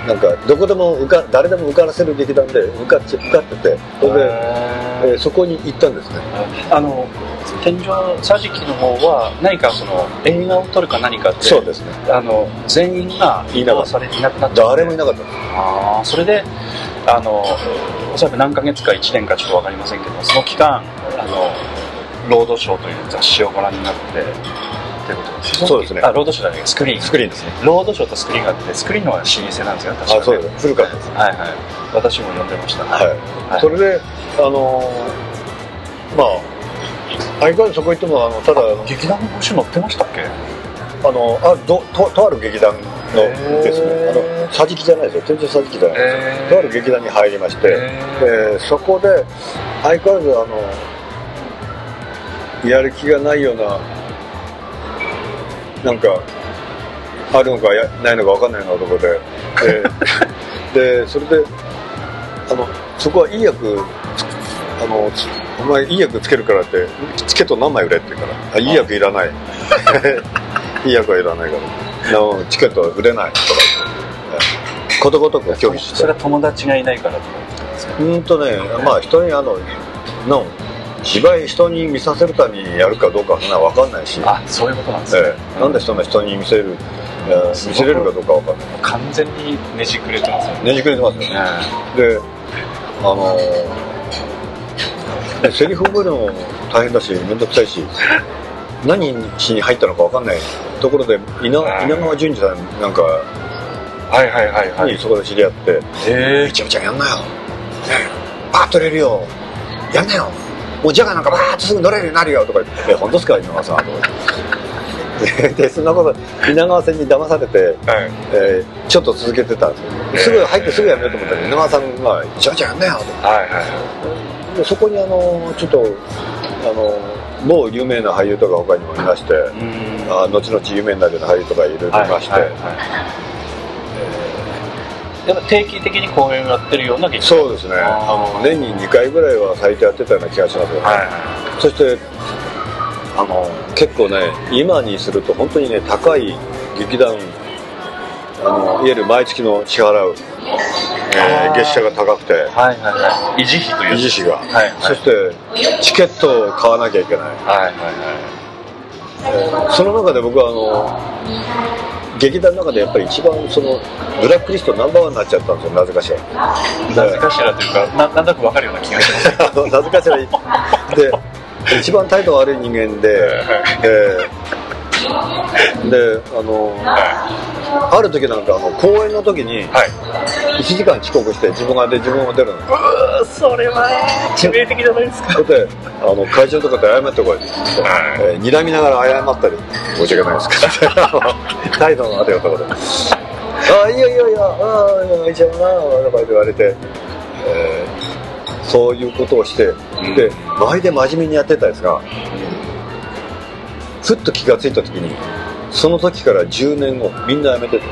なんかどこでも誰でも受からせる劇団で受かってて、それで、そこに行ったんですね。天井桟敷の方は何かその映画を撮るか何かって、そうですね、全員が移動されていなくなっちゃって、誰もいなかった。ああ、それでおそらく何ヶ月か1年かちょっと分かりませんけど、その期間ロードショーという雑誌をご覧になって。そうですね。あ、ロードショーじゃない、スクリーンですね。ロードショーとスクリーンがあって、スクリーンの方が老舗なんですよ、確かに。あ、そうです、古かったです、はいはい、私も読んでました、はいはい、それで相変わらずそこ行ってもただ劇団の募集載ってましたっけ。とある劇団のですね、桟敷じゃないですよ、天井桟敷じゃないですよ、とある劇団に入りまして、そこで相変わらずやる気がないような、なんかあるのかないのか分かんないようなところで、でそれでそこはいい役お前いい役つけるからってチケット何枚売れって言うから、あ、いい役いらないいい役はいらないからチケットは売れないとかことごとく拒否して、それは友達がいないからとかうんとね、まあ人に芝居人に見させるためにやるかどうかは分かんないし、あ、そういうことなんですね、なんでそんな人に見せれるかどうか分かんない。完全にねじくれてますよね。ねじくれてますよね。でセリフ覚えるのも大変だし、めんどくさいし、何しに入ったのか分かんないところで、稲川淳二さんなんか、はいはいはいはい、そこで知り合って、めちゃめちゃやんなよ、バーッとれるよ、やんなよ、もうジャガなんかバーッとすぐ乗れるようになるよとか言って、本当ですか稲川さんとかで、そんなこと稲川さんに騙されて、はい、ちょっと続けてたんですよ。すぐ入ってすぐやめようと思ったら、稲川さんが「ジャガやんなよ」とか、はいはい、でそこにちょっと某有名な俳優とか他にもいまして、後々有名になるような俳優とかいろいろいまして、はいはいはい、定期的に公演をやってるような劇団。そうですね、年に2回ぐらいは最低やってたような気がしますよね、はい、そして結構ね、今にすると本当にね、高い劇団、いわゆる毎月の支払う、月謝が高くて、はいはいはい、維持費という維持費が、はいはい、そしてチケットを買わなきゃいけない、はいはいはい、その中で僕は劇団の中でやっぱり一番ブラックリストナンバーワンになっちゃったんですよ、なぜかしら。なぜかしらというか、なんだか分かるような気がしますなぜかしらで一番態度悪い人間で、ではい、ある時なんか公演の時に1時間遅刻して、自分が出るの。それは致命的じゃないですか。で会長とかで謝ってこいって、睨みながら謝ったり、申し訳ないですから態度のあて男であ、いやいやいや、ああ一応なとか言われて、そういうことをして、で周りで真面目にやってたんですが、ふっと気がついた時に、その時から10年後みんな辞めてて、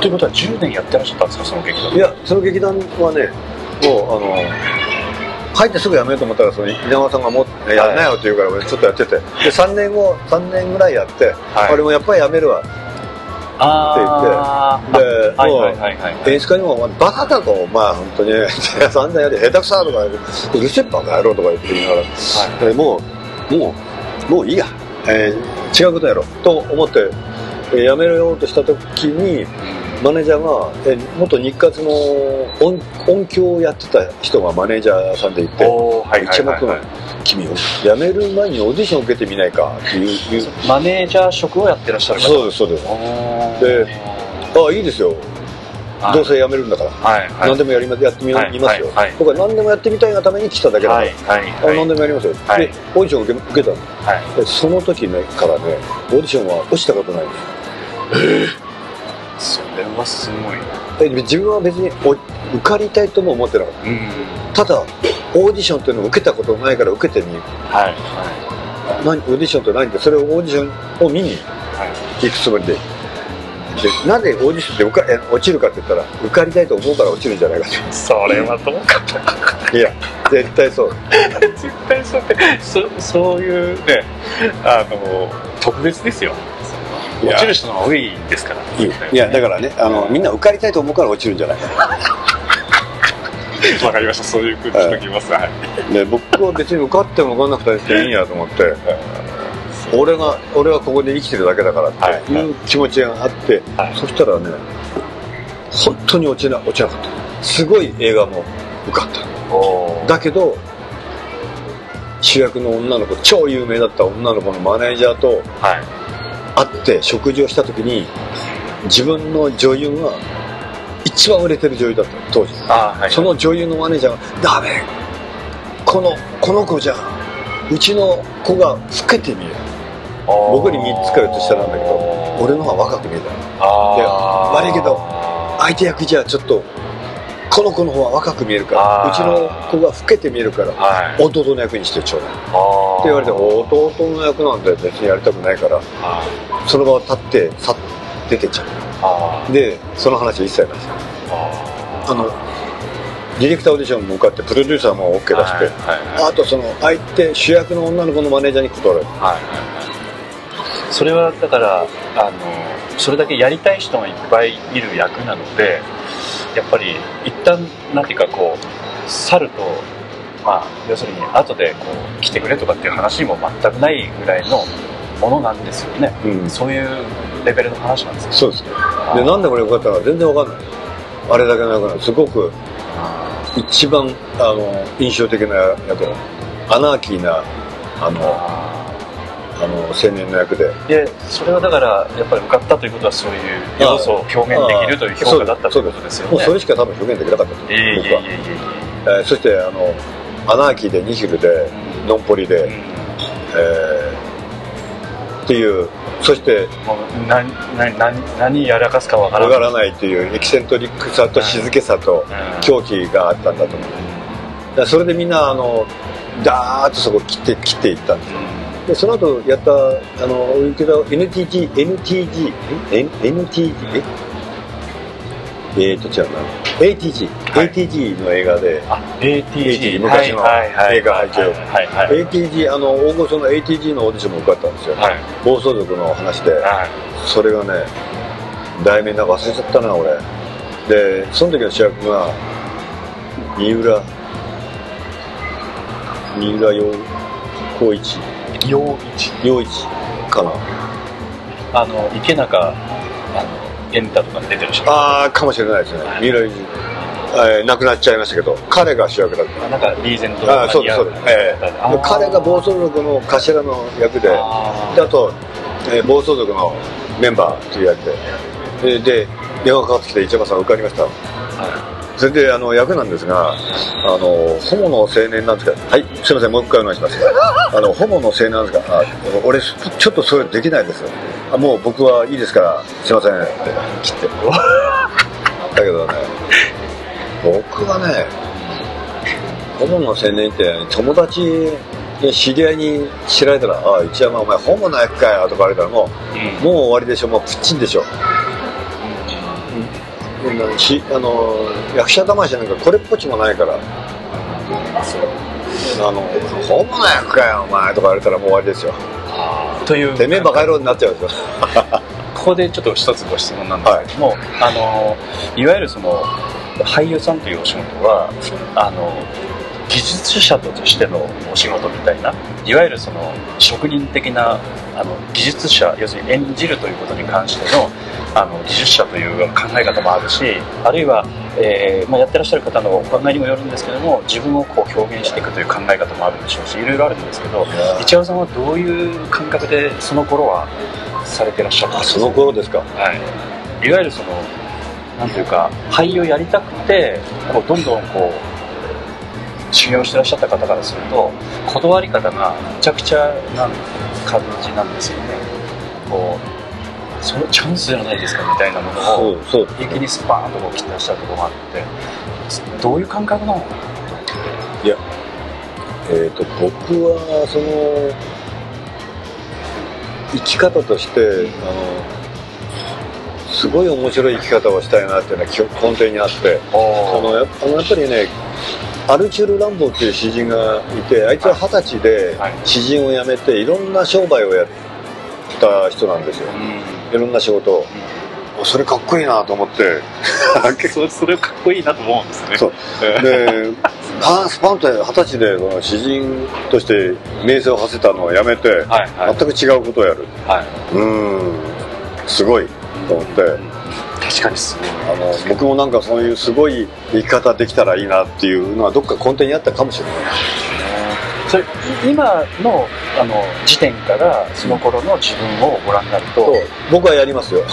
ということは10年やってらっしゃったんですか、その劇団。いや、その劇団はね、もう入ってすぐ辞めようと思ったら、稲川さんがもうやんなよって言うから、俺ちょっとやってて、で3年ぐらいやって、俺もやっぱり辞めるわ、って言って、演出家にもバカだと、まあ本当にあんなやり下手くそとか言うしっぱなやろうとか言って言いながら、はい、もういいや、違うことやろと思ってやめようとした時にマネージャーが元日活の 音響をやってた人がマネージャーさんでいて、一幕の君を辞める前にオーディション受けてみないかっていうマネージャー職をやってらっしゃる方。そうですそうです。で、あ、いいですよ、どうせ辞めるんだから、はいはい、何でもやってみますよ、はいはい、僕は何でもやってみたいがために来ただけだから、はいはいはい、何でもやりますよ、はい、でオーディションを受けたの、はい、でその時からね、オーディションは落ちたことないんですよ。それはすごい。自分は別に受かりたいとも思ってなかった、うんうん、ただオーディションっていうのを受けたことないから受けてみる、はいはい、何オーディションって何って、それをオーディションを見に行くつもりで、はい、でなぜオーディションって落ちるかって言ったら、受かりたいと思うから落ちるんじゃないかって。それはどうかといや絶対そう絶対そうって そういうね、特別ですよ。落ちる人が多いですから。いやだからね、みんな受かりたいと思うから落ちるんじゃないかな。わかりました。そういう空気ときます。はい。で、僕は別に受かっても受かんなくていいんやと思って、俺はここで生きてるだけだからっていう気持ちがあって、はい、そしたらね、本当に落ちなかった。すごい映画も受かった。だけど。主役の女の子、超有名だった女の子のマネージャーと会って食事をした時に、自分の女優が一番売れてる女優だった当時、はいはい、その女優のマネージャーが、ダメ、この子じゃうちの子が老けて見える、僕に3つからと下なんだけど俺の方が若く見えた。悪いけど相手役じゃちょっとこの子の方は若く見えるから、うちの子が老けて見えるから、はい、弟の役にしてちょうだいって言われて、弟の役なんて別にやりたくないから、その場を立ってさっ出てっちゃう。でその話は一切ないです。ディレクターオーディションも受かって、プロデューサーも OK 出して、はいはいはい、あとその相手主役の女の子のマネージャーに断られる、はいはい、それはだからそれだけやりたい人がいっぱいいる役なので、やっぱり一旦なんていうかこう去ると、まあ要するに後でこう来てくれとかっていう話も全くないぐらいのものなんですよね、うん、そういうレベルの話なんですよ。そうですね。でなんでこれ良かったか全然分かんない。あれだけなくなる、すごく一番印象的な役、アナーキーな青年の役で、それはだからやっぱり受かったということはそういう要素を表現できるという評価だったということですよね。もうそれしか多分表現できなかったと思う、僕は。そしてアナーキーでニヒルでノンポリで、っていう、そしてもう何やらかすかわからないというエキセントリックさと静けさと狂気があったんだと思う。だそれでみんなダーッとそこ切っていったんですよ。でその後やったATG の映画で、ATG 昔の映画配給、ATG 大御所の ATG のオーディションも受かったんですよ、はい、暴走族の話で、はい、それがね、題名なんか忘れちゃったな俺。でその時の主役が三浦陽一かな、池中玄太とかに出てる人、かもしれないですね、はい、三浦陽一亡くなっちゃいましたけど、彼が主役だった。なんかリーゼントとか似合う、彼が暴走族の頭の役で、であと、暴走族のメンバーという役で、で電話かかってきて、市山さん受かりました、はい、それで役なんですが、ホモの青年なんですか、はい、すいません、もう一回お願いします。ホモの青年なんですか、俺ちょっとそれできないです、もう僕はいいですからすいませんって切ってだけどね、僕はね、ホモの青年って友達や知り合いに知られたら、あ、一山お前ホモの役かよとか言われたら、もう終わりでしょ、もうプッチンでしょ。役者魂なんかこれっぽっちもないから、ホモの役かよお前とか言われたらもう終わりですよ。というてめえバカ野郎になっちゃうんですよ。ここでちょっと一つご質問なんですけども、はい、いわゆるその俳優さんというお仕事は技術者としてのお仕事みたいな、いわゆるその職人的な技術者、要するに演じるということに関しての技術者という考え方もあるし、あるいは、やってらっしゃる方のお考えにもよるんですけども、自分をこう表現していくという考え方もあるでしょうし、いろいろあるんですけど、市原さんはどういう感覚でその頃はされてらっしゃったんですか？その頃ですか、はい、いわゆるそのなんていうか俳優をやりたくてこうどんどんこう修行してらっしゃった方からすると断り方がむちゃくちゃな感じなんですよね。こうそのチャンスじゃないですかみたいなものを一気にスパーンとこう切ってらっしゃるところがあって、どういう感覚なのかなと思って。いや、僕はその生き方としてすごい面白い生き方をしたいなっていうのは根底にあって、やっぱりね、アルチュール・ランボーっていう詩人がいて、あいつは20歳で詩人を辞めていろんな商売をやった人なんですよ、いろんな仕事を、それかっこいいなと思ってそれかっこいいなと思うんですね。そうでスパンと20歳でその詩人として名声を馳せたのを辞めて、はいはい、全く違うことをやる、はい、すごいと思って、確かにすごい、僕もなんかそういうすごい生き方できたらいいなっていうのはどっか根底にあったかもしれない。それ今 の時点からその頃の自分をご覧になると、僕はやりますよ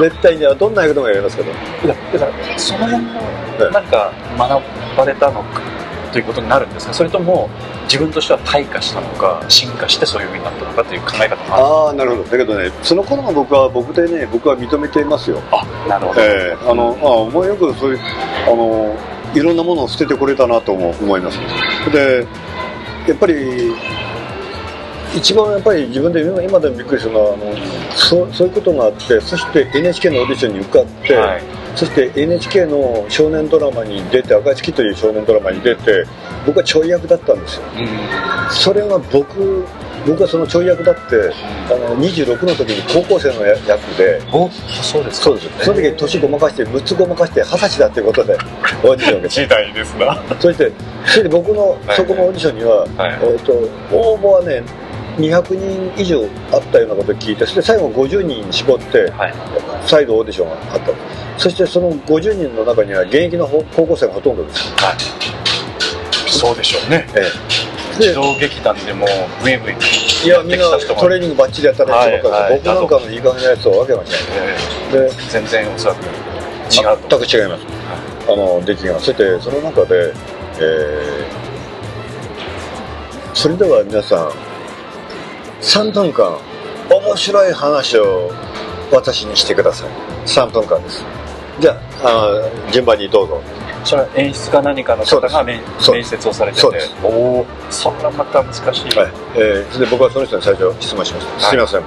絶対にどんな役でもやりますけど、いやだからその辺の何か学ばれたのかということになるんですか？それとも自分としては退化したのか進化してそういう風になったのかという考え方もある。なるほど。だけどね、その頃の僕でね、僕は認めていますよ。なるほど。まあ、よくそういういろんなものを捨ててこれたなと思います。で、やっぱり一番やっぱり自分で今でもびっくりするのはそういうことがあって、そして NHK のオーディションに受かって、はい、そして NHK の少年ドラマに出て、暁という少年ドラマに出て、僕はちょい役だったんですよ、それは僕はそのちょい役だって、26の時に高校生の役で、そうですか、そうです、その時に年ごまかして6つごまかして20歳だっていうことでオーディションが時代ですなそれで僕のそこのオーディションには、はい、応募はね200人以上あったようなことを聞いて、そして最後50人に絞って、はい、再度オーディションがあった。そしてその50人の中には現役の高校生がほとんどです、はい、そうでしょうね、児童劇団でもブイブイいやみんなトレーニングバッチリやったらしいとか、僕なんかのいい感じのやつはわけが違い、全然おそらく全く違います。出来がそしてその中で、それでは皆さん3分間面白い話を私にしてください。3分間です。じゃあ順番にどうぞ。それは演出か何かの方が面接をされてて、おそんなパターン難しい、はい、それで僕はその人に最初質問しました、はい、すみません、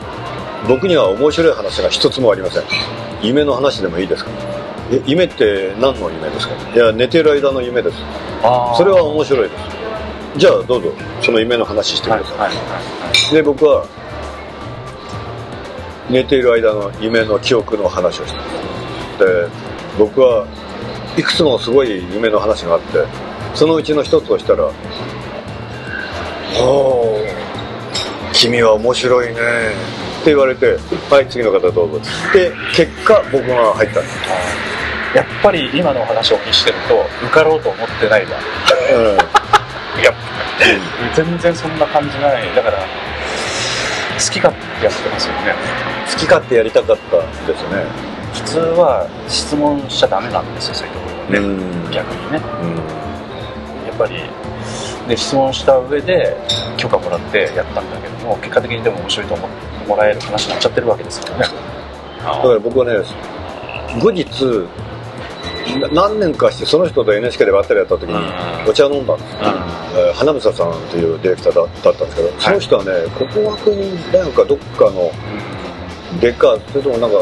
僕には面白い話が一つもありません、夢の話でもいいですか？夢って何の夢ですか？いや、寝てる間の夢です。それは面白いです。じゃあどうぞその夢の話してください、はいはいはい、で僕は寝ている間の夢の記憶の話をして、で僕はいくつもすごい夢の話があって、そのうちの一つをしたら、おー君は面白いねって言われて、はい、次の方どうぞで結果僕が入ったんです。やっぱり今のお話をお聞きしてると受かろうと思ってないないや、全然そんな感じない。だから好き勝手やってますよね。好き勝手やりたかったんですよね。普通は質問しちゃダメなんですよ、そういうところはね、逆にね、やっぱりで質問した上で許可もらってやったんだけども、結果的にでも面白いと思ってもらえる話になっちゃってるわけですからね。だから僕はね、後日何年かしてその人と NHK でばったりやった時にお茶を飲んだんですよ、花房さんというディレクターだったんですけど、はい、その人はね、国学院大学かどっかのでか、それともなんか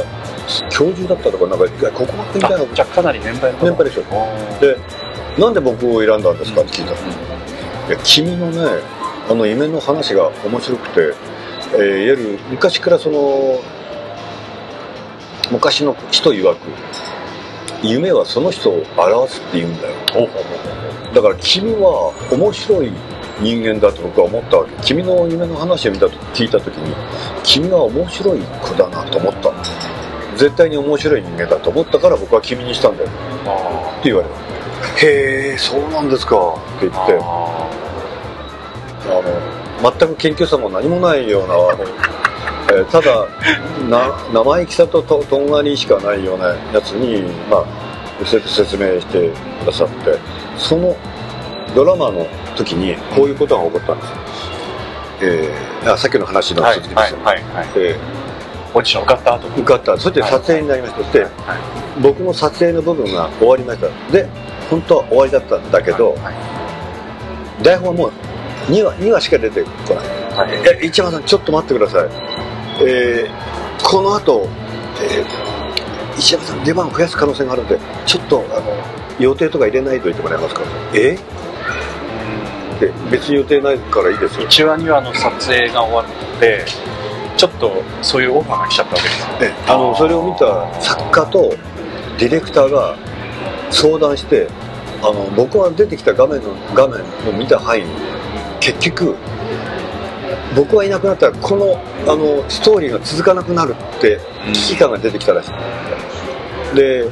教授だったとか、なんか国学院大学、じゃあかなり年配でしょ。で、なんで僕を選んだんですかって聞いたら、いや君のね、夢の話が面白くて、いわゆる昔からその昔の人曰く、夢はその人を表すって言うんだよ。だから君は面白い人間だと僕は思ったわけ。君の夢の話を見たと聞いた時に、君は面白い子だなと思った。絶対に面白い人間だと思ったから僕は君にしたんだよって言われる。へえ、そうなんですかって言って、全く謙虚さも何もないようなただ生意気さととんがりしかないようなやつに、まあ、説明してくださって、そのドラマの時にこういうことが起こったんです、さっきの話の続きですよね。オーディション受かったと。受かった。そして撮影になりました。そして僕の撮影の部分が終わりました。で、本当は終わりだったんだけど、台本はもう2話しか出てこない。一山さんちょっと待ってください、この後、一山さん出番を増やす可能性があるのでちょっと予定とか入れないと言ってもらえますか。別に予定ないからいいですよ。1話2話の撮影が終わってちょっとそういうオファーが来ちゃったわけです。それを見た作家とディレクターが相談して、僕が出てきた画面を見た範囲、結局僕はいなくなったらこの、ストーリーが続かなくなるって危機感が出てきたらしい、で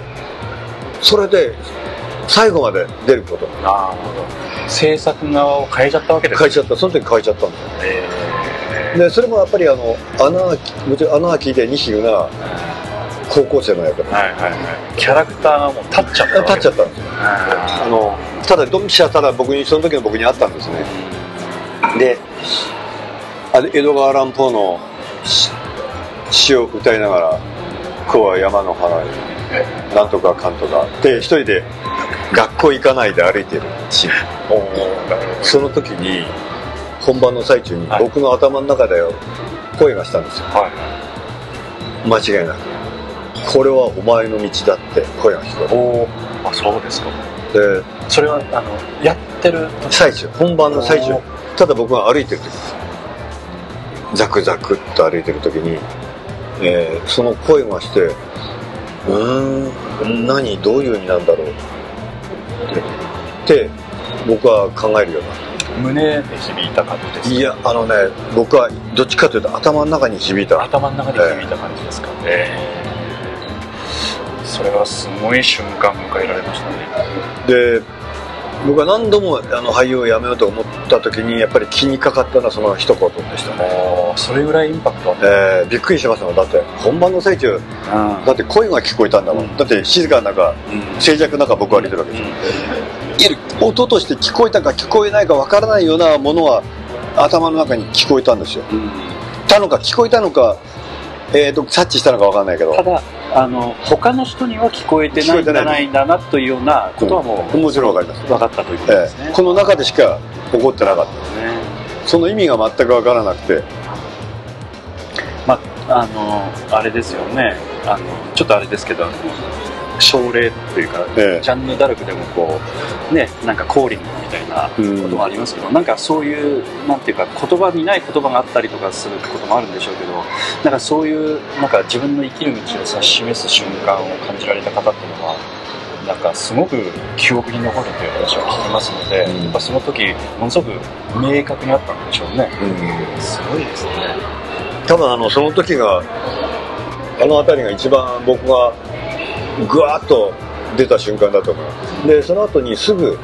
それで最後まで出ること。なるほど。制作側を変えちゃったわけです。変えちゃった。その時変えちゃったんだよ、でそれもやっぱりもちろんアナーキーで西久が高校生の役だった、キャラクターがもう立っちゃったわけです。立っちゃったんですよ。ただドンピシャ、ただその時の僕にあったんですね。で江戸川乱歩の詩を歌いながら「こは山の花になんとかかんとか」って一人で学校行かないで歩いてるシーン。その時に本番の最中に僕の頭の中で声がしたんですよ、間違いなく「これはお前の道だ」って声が聞こえた。あ、そうですか。でそれはやってる最中、本番の最中、ただ僕が歩いてる時です。ザクザクっと歩いてる時に、その声がして、どういう意味なんだろうって僕は考えるようになった。胸で響いた感じですか。いや、僕はどっちかというと頭の中に響いた。頭の中に響いた感じですか。それはすごい瞬間迎えられましたね。で僕は何度も俳優を辞めようと思った時にやっぱり気にかかったのはその一言でしたね。それぐらいインパクトあった、びっくりしましたもん。だって本番の最中、だって声が聞こえたんだもん、だって静かな中、静寂の中僕は歩いてるわけです、いわゆる音として聞こえたか聞こえないか分からないようなものは頭の中に聞こえたんですよ、聞こえたのか、察知したのか分からないけど、ただ他の人には聞こえてないんじゃないんだなというようなことはもう、もちろん分かります。分かったということですね、この中でしか起こってなかったですね。その意味が全く分からなくて、あれですよね、ちょっとあれですけど症例というか、ジャンヌ・ダルクでもこうね、なんかコーリングみたいなこともありますけど、なんかそういうなんていうか言葉にない言葉があったりとかすることもあるんでしょうけど、なんかそういうなんか自分の生きる道を示す瞬間を感じられた方っていうのはなんかすごく記憶に残るという話を聞きますので、やっぱその時ものすごく明確にあったんでしょうね。すごいですね。多分その時が辺りが一番僕がぐわーっと出た瞬間だと思う。でその後にすぐ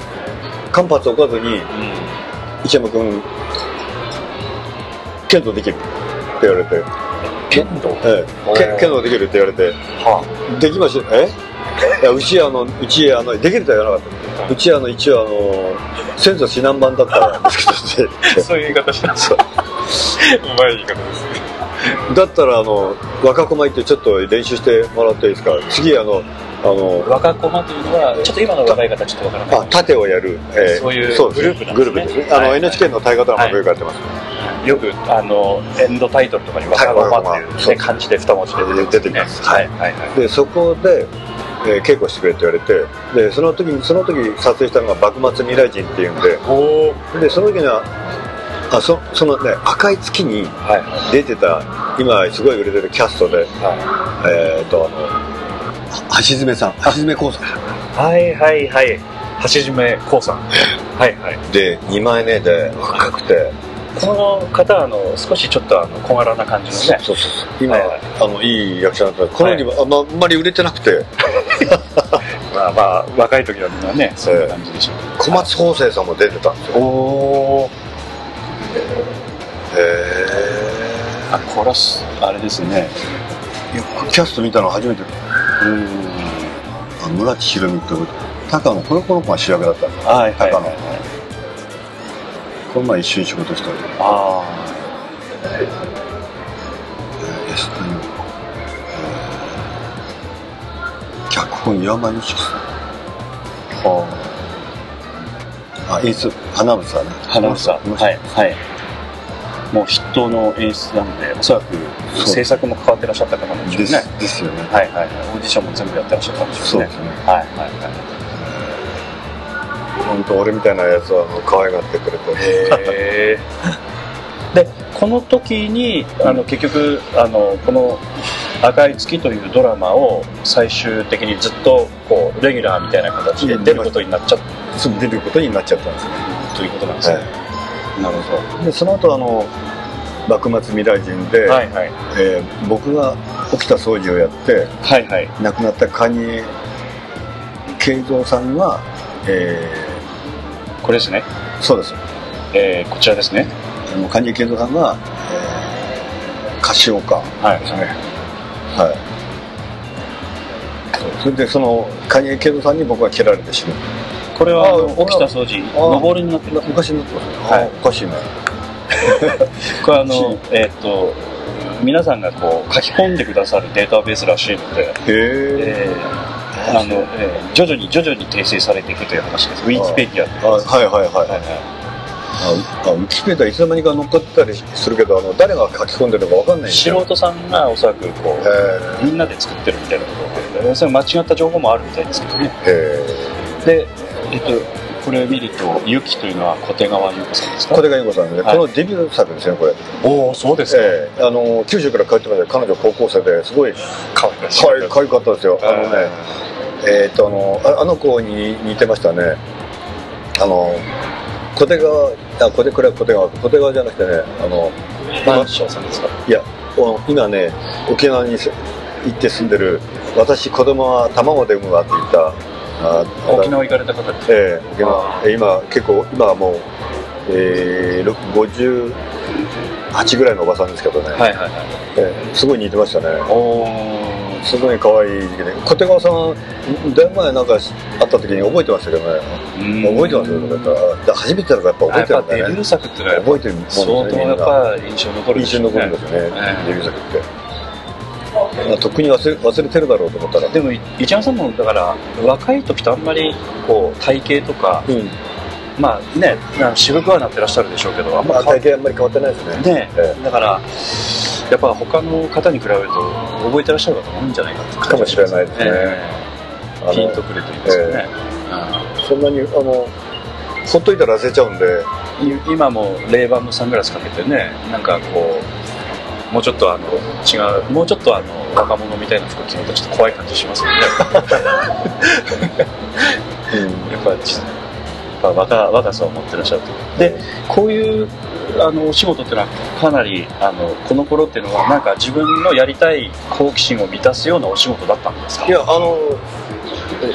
間髪を置かずに、一山君剣道できるって言われて、剣道、剣道できるって言われて、できました。うちできるとは言わなかった。うち一応先祖指南番だったんですけどそういう言い方したんですよ。うまい言い方ですね。だったら若駒行ってちょっと練習してもらっていいですか。次若駒というのはちょっと今の若い方ちょっとわからない。盾をやる、そういうグループなんですね。NHK の大河ドラマでよくやってます。よくエンドタイトルとかに若駒っていう漢字で2文字で出てきます。でそこで稽古してくれって言われて、でその時撮影したのが幕末未来人っていうんで、その時にはそのね、赤い月に出てた今すごい売れてるキャストで、はい、橋爪さん、橋爪光さん、はいはいはい、橋爪光さん、はいはいで2枚目で若くて、この方は少しちょっと小柄な感じのね、そうそうそう、今、はいはい、いい役者なんですけど、このように、はい、あんまり売れてなくてまあまあ若い時だったらね、そういう感じでしょう、小松芳生さんも出てたんですよ。おー、あ、これはあれですね、キャスト見たの初めてだ、村地弘美って高野、この子が主役だったんですよ、はいはいはいはい、この前一緒に仕事したり、ああ、脚本岩間由紀さん、あ、演出花房ね、花房、はいはい、もう筆頭の演出なので、おそらく制作も関わってらっしゃった方なんでしょうね。ですよね、はいはい、オーディションも全部やってらっしゃったんでしょうね。そうですね、はいはいはい、本当俺みたいなやつは可愛がってくれてで、この時に結局この「赤い月」というドラマを最終的にずっとこうレギュラーみたいな形で出ることになっちゃった、出ることになっちゃったんですね、ということなんですね、はい、なるほど。でその後幕末未来人で、はいはい、僕が沖田総司をやって、はいはい、亡くなった蟹江慶三さんは、これですね。そうです。こちらですね。蟹江慶三さんが、樫岡、はいですね。はい。それでその蟹江慶三さんに僕は蹴られてしまう。これは沖田総司上りになってる。昔になってますね。はい。おかしいな。これ皆さんがこう書き込んでくださるデータベースらしいので。へえ。徐々に訂正されていくという話です。ウィキペディアってやつです。はいはいはいはい、ウィキペディアいつの間にか乗っかったりするけど、誰が書き込んでるのか分かんないんですよ。素人さんがおそらくこうみんなで作ってるみたいなところで、それ間違った情報もあるみたいですけどね。で、これを見ると「ゆき」というのは小手川優子さんですか。小手川優子さんで、ね、はい、このデビュー作ですね、これ。おお、そうですね、90から帰ってました。彼女高校生ですごい可愛かったですよ。あの子に似てましたね。小手川、これは小手川じゃなくてね、マンションさんですか。いや、今ね、沖縄に行って住んでる、私子供は卵で産むわって言った、沖縄行かれた方です。今結構、今はもう、58ぐらいのおばさんですけどね、はいはいはい、すごい似てましたね。すごい可愛い時期で、小手川さんはだいぶ前なんか会った時に覚えてましたけどね。覚えてますよ、だから初めてだからやっぱ覚えてるんだね。やっぱデビュー作ってのは覚えてるもんですね。相当やっぱ印象残るんですよね、デビュー作って。とっくに忘れてるだろうと思ったら、でも一山さんもだから若い時とあんまりこう体型とか、うん、まあね、渋くはなってらっしゃるでしょうけど、体型あんまり変わってないですね。ね、だからやっぱ他の方に比べると覚えてらっしゃる方も多いんじゃないかって感じ、ね、かもしれないですね。ピンとくるといいですよね。そんなにほっといたら忘れちゃうんで、今も冷板のサングラスかけてね、なんかこう。もうちょっと違う、もうちょっと若者みたいな服着るとちょっと怖い感じしますよね。やっぱ若さを持ってらっしゃるというで、こういうお仕事ってのはかなりこの頃っていうのはなんか自分のやりたい好奇心を満たすようなお仕事だったんですか。いや、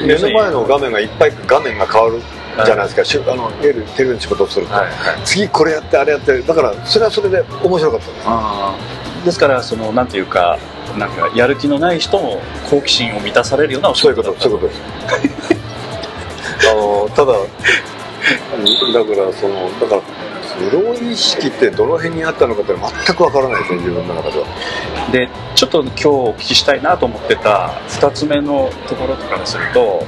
目の前の画面が変わるじゃないですか、テレビの仕事をすると、はいはい、次これやってあれやって、だからそれはそれで面白かったです。あ、ですからそのなんていうか、なんかやる気のない人も好奇心を満たされるようなお仕事だった。そういうことですただだからロー意識ってどの辺にあったのかって全くわからないですね、自分の中では。で、ちょっと今日お聞きしたいなと思ってた2つ目のところとかにすると、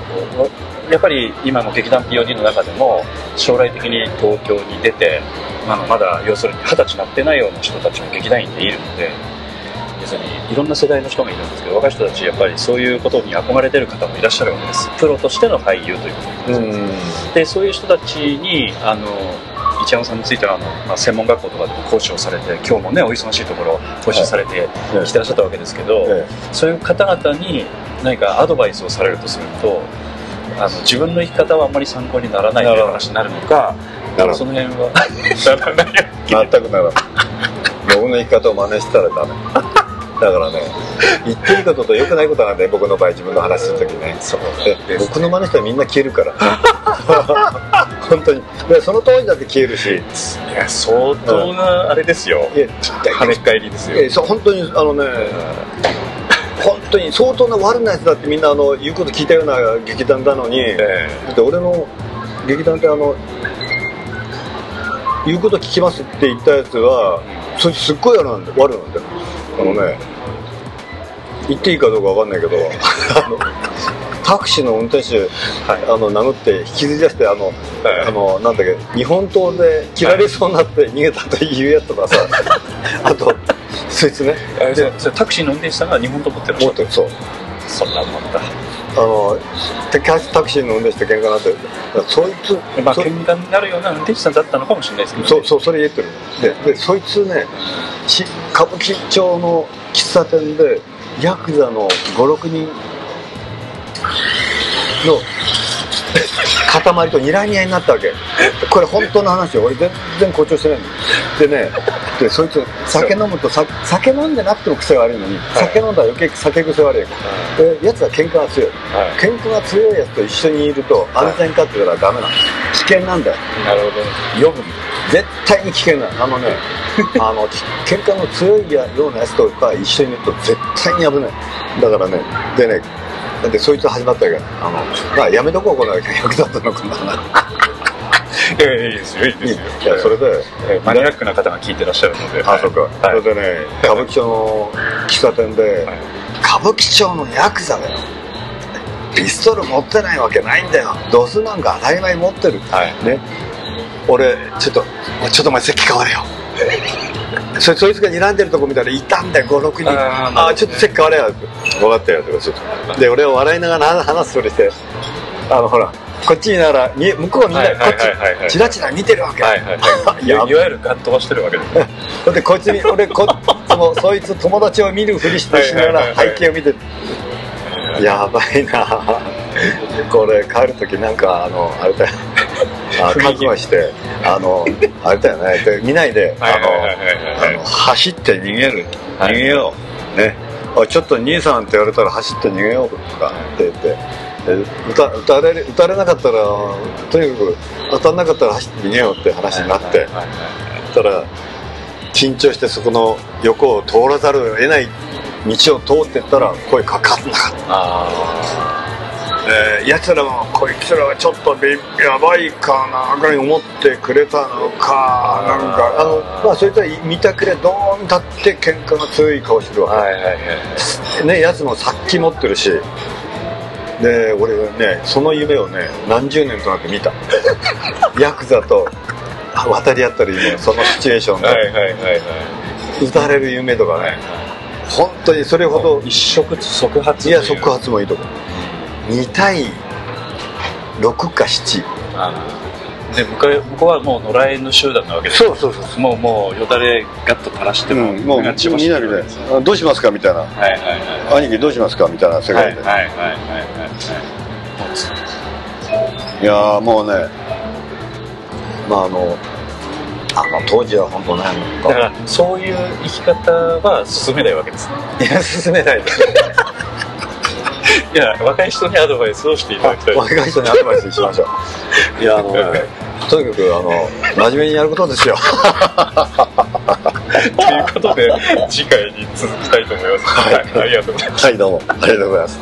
やっぱり今の劇団 POD の中でも将来的に東京に出て、まだ要するに20歳になってないような人たちも劇団員でいるので、別にいろんな世代の人がいるんですけど、若い人たちやっぱりそういうことに憧れてる方もいらっしゃるわけです。プロとしての俳優ということです。で、そういう人たちに一山さんについては専門学校とかでも講師をされて、今日もねお忙しいところ講師されてきてらっしゃったわけですけど、そういう方々に何かアドバイスをされるとすると、自分の生き方はあまり参考にならないという話になるのか、その辺は全くならない。僕の生き方を真似したらダメだからね、言っていいことと良くないことなんで、僕の場合自分の話するときね、僕の真似したらみんな消えるから本当にでその当時だって消えるし、いや相当なあれですよ、跳ね返りですよ。本当に本当に相当な悪なやつだってみんな言うこと聞いたような劇団なのに、だって俺の劇団って言うこと聞きますって言ったやつはそいつすっごい悪なんだよ。言っていいかどうか分かんないけどタクシーの運転手、殴って引きずり出してなんだっけ、日本刀で切られそうになって逃げたというやつとかさあとそいつね、タクシーの運転手さんが日本刀持ってらっしゃる。そう、そんなもんだ。タクシーの運転手と喧嘩になってる。そいつ、喧嘩になるような運転手さんだったのかもしれないですけど、ね。そう、それ言ってる。で、そいつね、歌舞伎町の喫茶店でヤクザの5、6人の塊とにらみ合いになったわけ。これ本当の話よ。俺全然誇張してないんで。でね、でそいつ酒飲むと酒飲んでなくても癖悪いのに、酒飲んだら余計酒癖悪いよ。でやつは喧嘩が強い。喧嘩が強いやつと一緒にいると安全かって言ったらダメなの。危険なんだよ。なるほど。余分。絶対に危険なの。喧嘩の強いようなやつとか一緒にいると絶対に危ない。だからね、でね。だってそいつ始まったからやめとこうこの役だったのかな。いやいいですよいいですよ。それでマニアックな方が聞いてらっしゃるので。あ、そうか。それでね、歌舞伎町の喫茶店で歌舞伎町のヤクザだよ。ピストル持ってないわけないんだよ。ドスなんか当たり前持ってる。ね。俺ちょっとお前席変われよ。そいつが睨んでるとこ見たらいたんだよ、5、6人。ちょっと席変われよって。分かったよとか、ちょっと。で、俺は笑いながら話すそれして、ほら、こっちになら、向こうみんな、こっち、チラチラ見てるわけ。いわゆるガッ飛ばしてるわけです。だって、こっちに、俺、そいつ友達を見るふりしてしながら、背景を見てる。やばいなこれ、帰るときなんか、あれだよ。覚悟してあれだよね、で見ないで走って逃げる、逃げようね、ちょっと兄さんって言われたら走って逃げようとかって言って撃たれなかったら、とにかく当たんなかったら走って逃げようって話になって、そしたら緊張してそこの横を通らざるを得ない道を通ってったら声かかんなかった。やつらもこいつらはちょっとやばいかなぐらい思ってくれたのか、なんかそれと見たくれどーん立って喧嘩が強い顔してるわけね。やつも殺気持ってるし、で俺はねその夢をね何十年となって見たヤクザと渡り合ったりね、そのシチュエーションで撃たれる夢とかね、本当にそれほど一触即発。いや即発もいいとこ、2対6か7で、向こうはもう野良犬集団なわけです。そうもうよだれガッと垂らしてももうみんなでどうしますかみたいな、兄貴どうしますかみたいな世界で、いやもうね、当時は本当ね、だからそういう生き方は進めないわけですね。いや進めないですいや若い人にアドバイスをしていただきたい。若い人にアドバイスしましょう。いやとにかく真面目にやることですよ。ということで次回に続きたいと思います。はい、ありがとうございます。はい、どうもありがとうございます。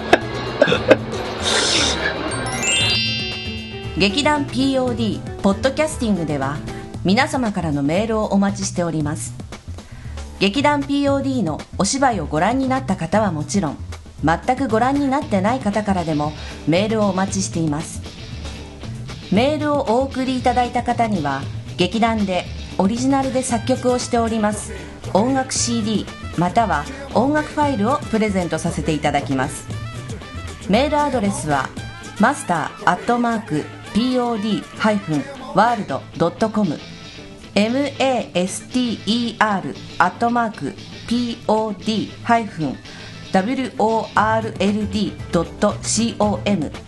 劇団 POD ポッドキャスティングでは皆様からのメールをお待ちしております。劇団 POD のお芝居をご覧になった方はもちろん、全くご覧になってない方からでもメールをお待ちしています。メールをお送りいただいた方には劇団でオリジナルで作曲をしております音楽 CD または音楽ファイルをプレゼントさせていただきます。メールアドレスは master@pod-world.com master@pod-world.com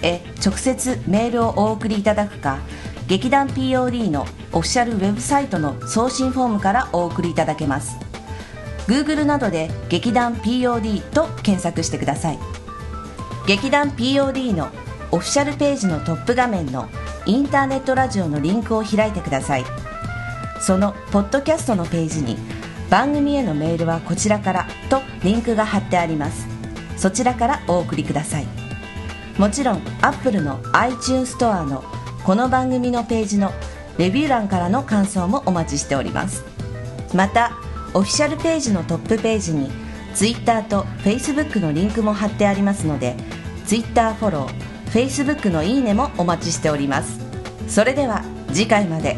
へ直接メールをお送りいただくか、劇団 POD のオフィシャルウェブサイトの送信フォームからお送りいただけます。 Google などで劇団 POD と検索してください。劇団 POD のオフィシャルページのトップ画面のインターネットラジオのリンクを開いてください。そのポッドキャストのページに番組へのメールはこちらからとリンクが貼ってあります。そちらからお送りください。もちろん Apple の iTunes ストアのこの番組のページのレビュー欄からの感想もお待ちしております。またオフィシャルページのトップページに Twitter と Facebook のリンクも貼ってありますので、 Twitter フォロー、Facebook のいいねもお待ちしております。それでは次回まで。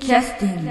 キャスティング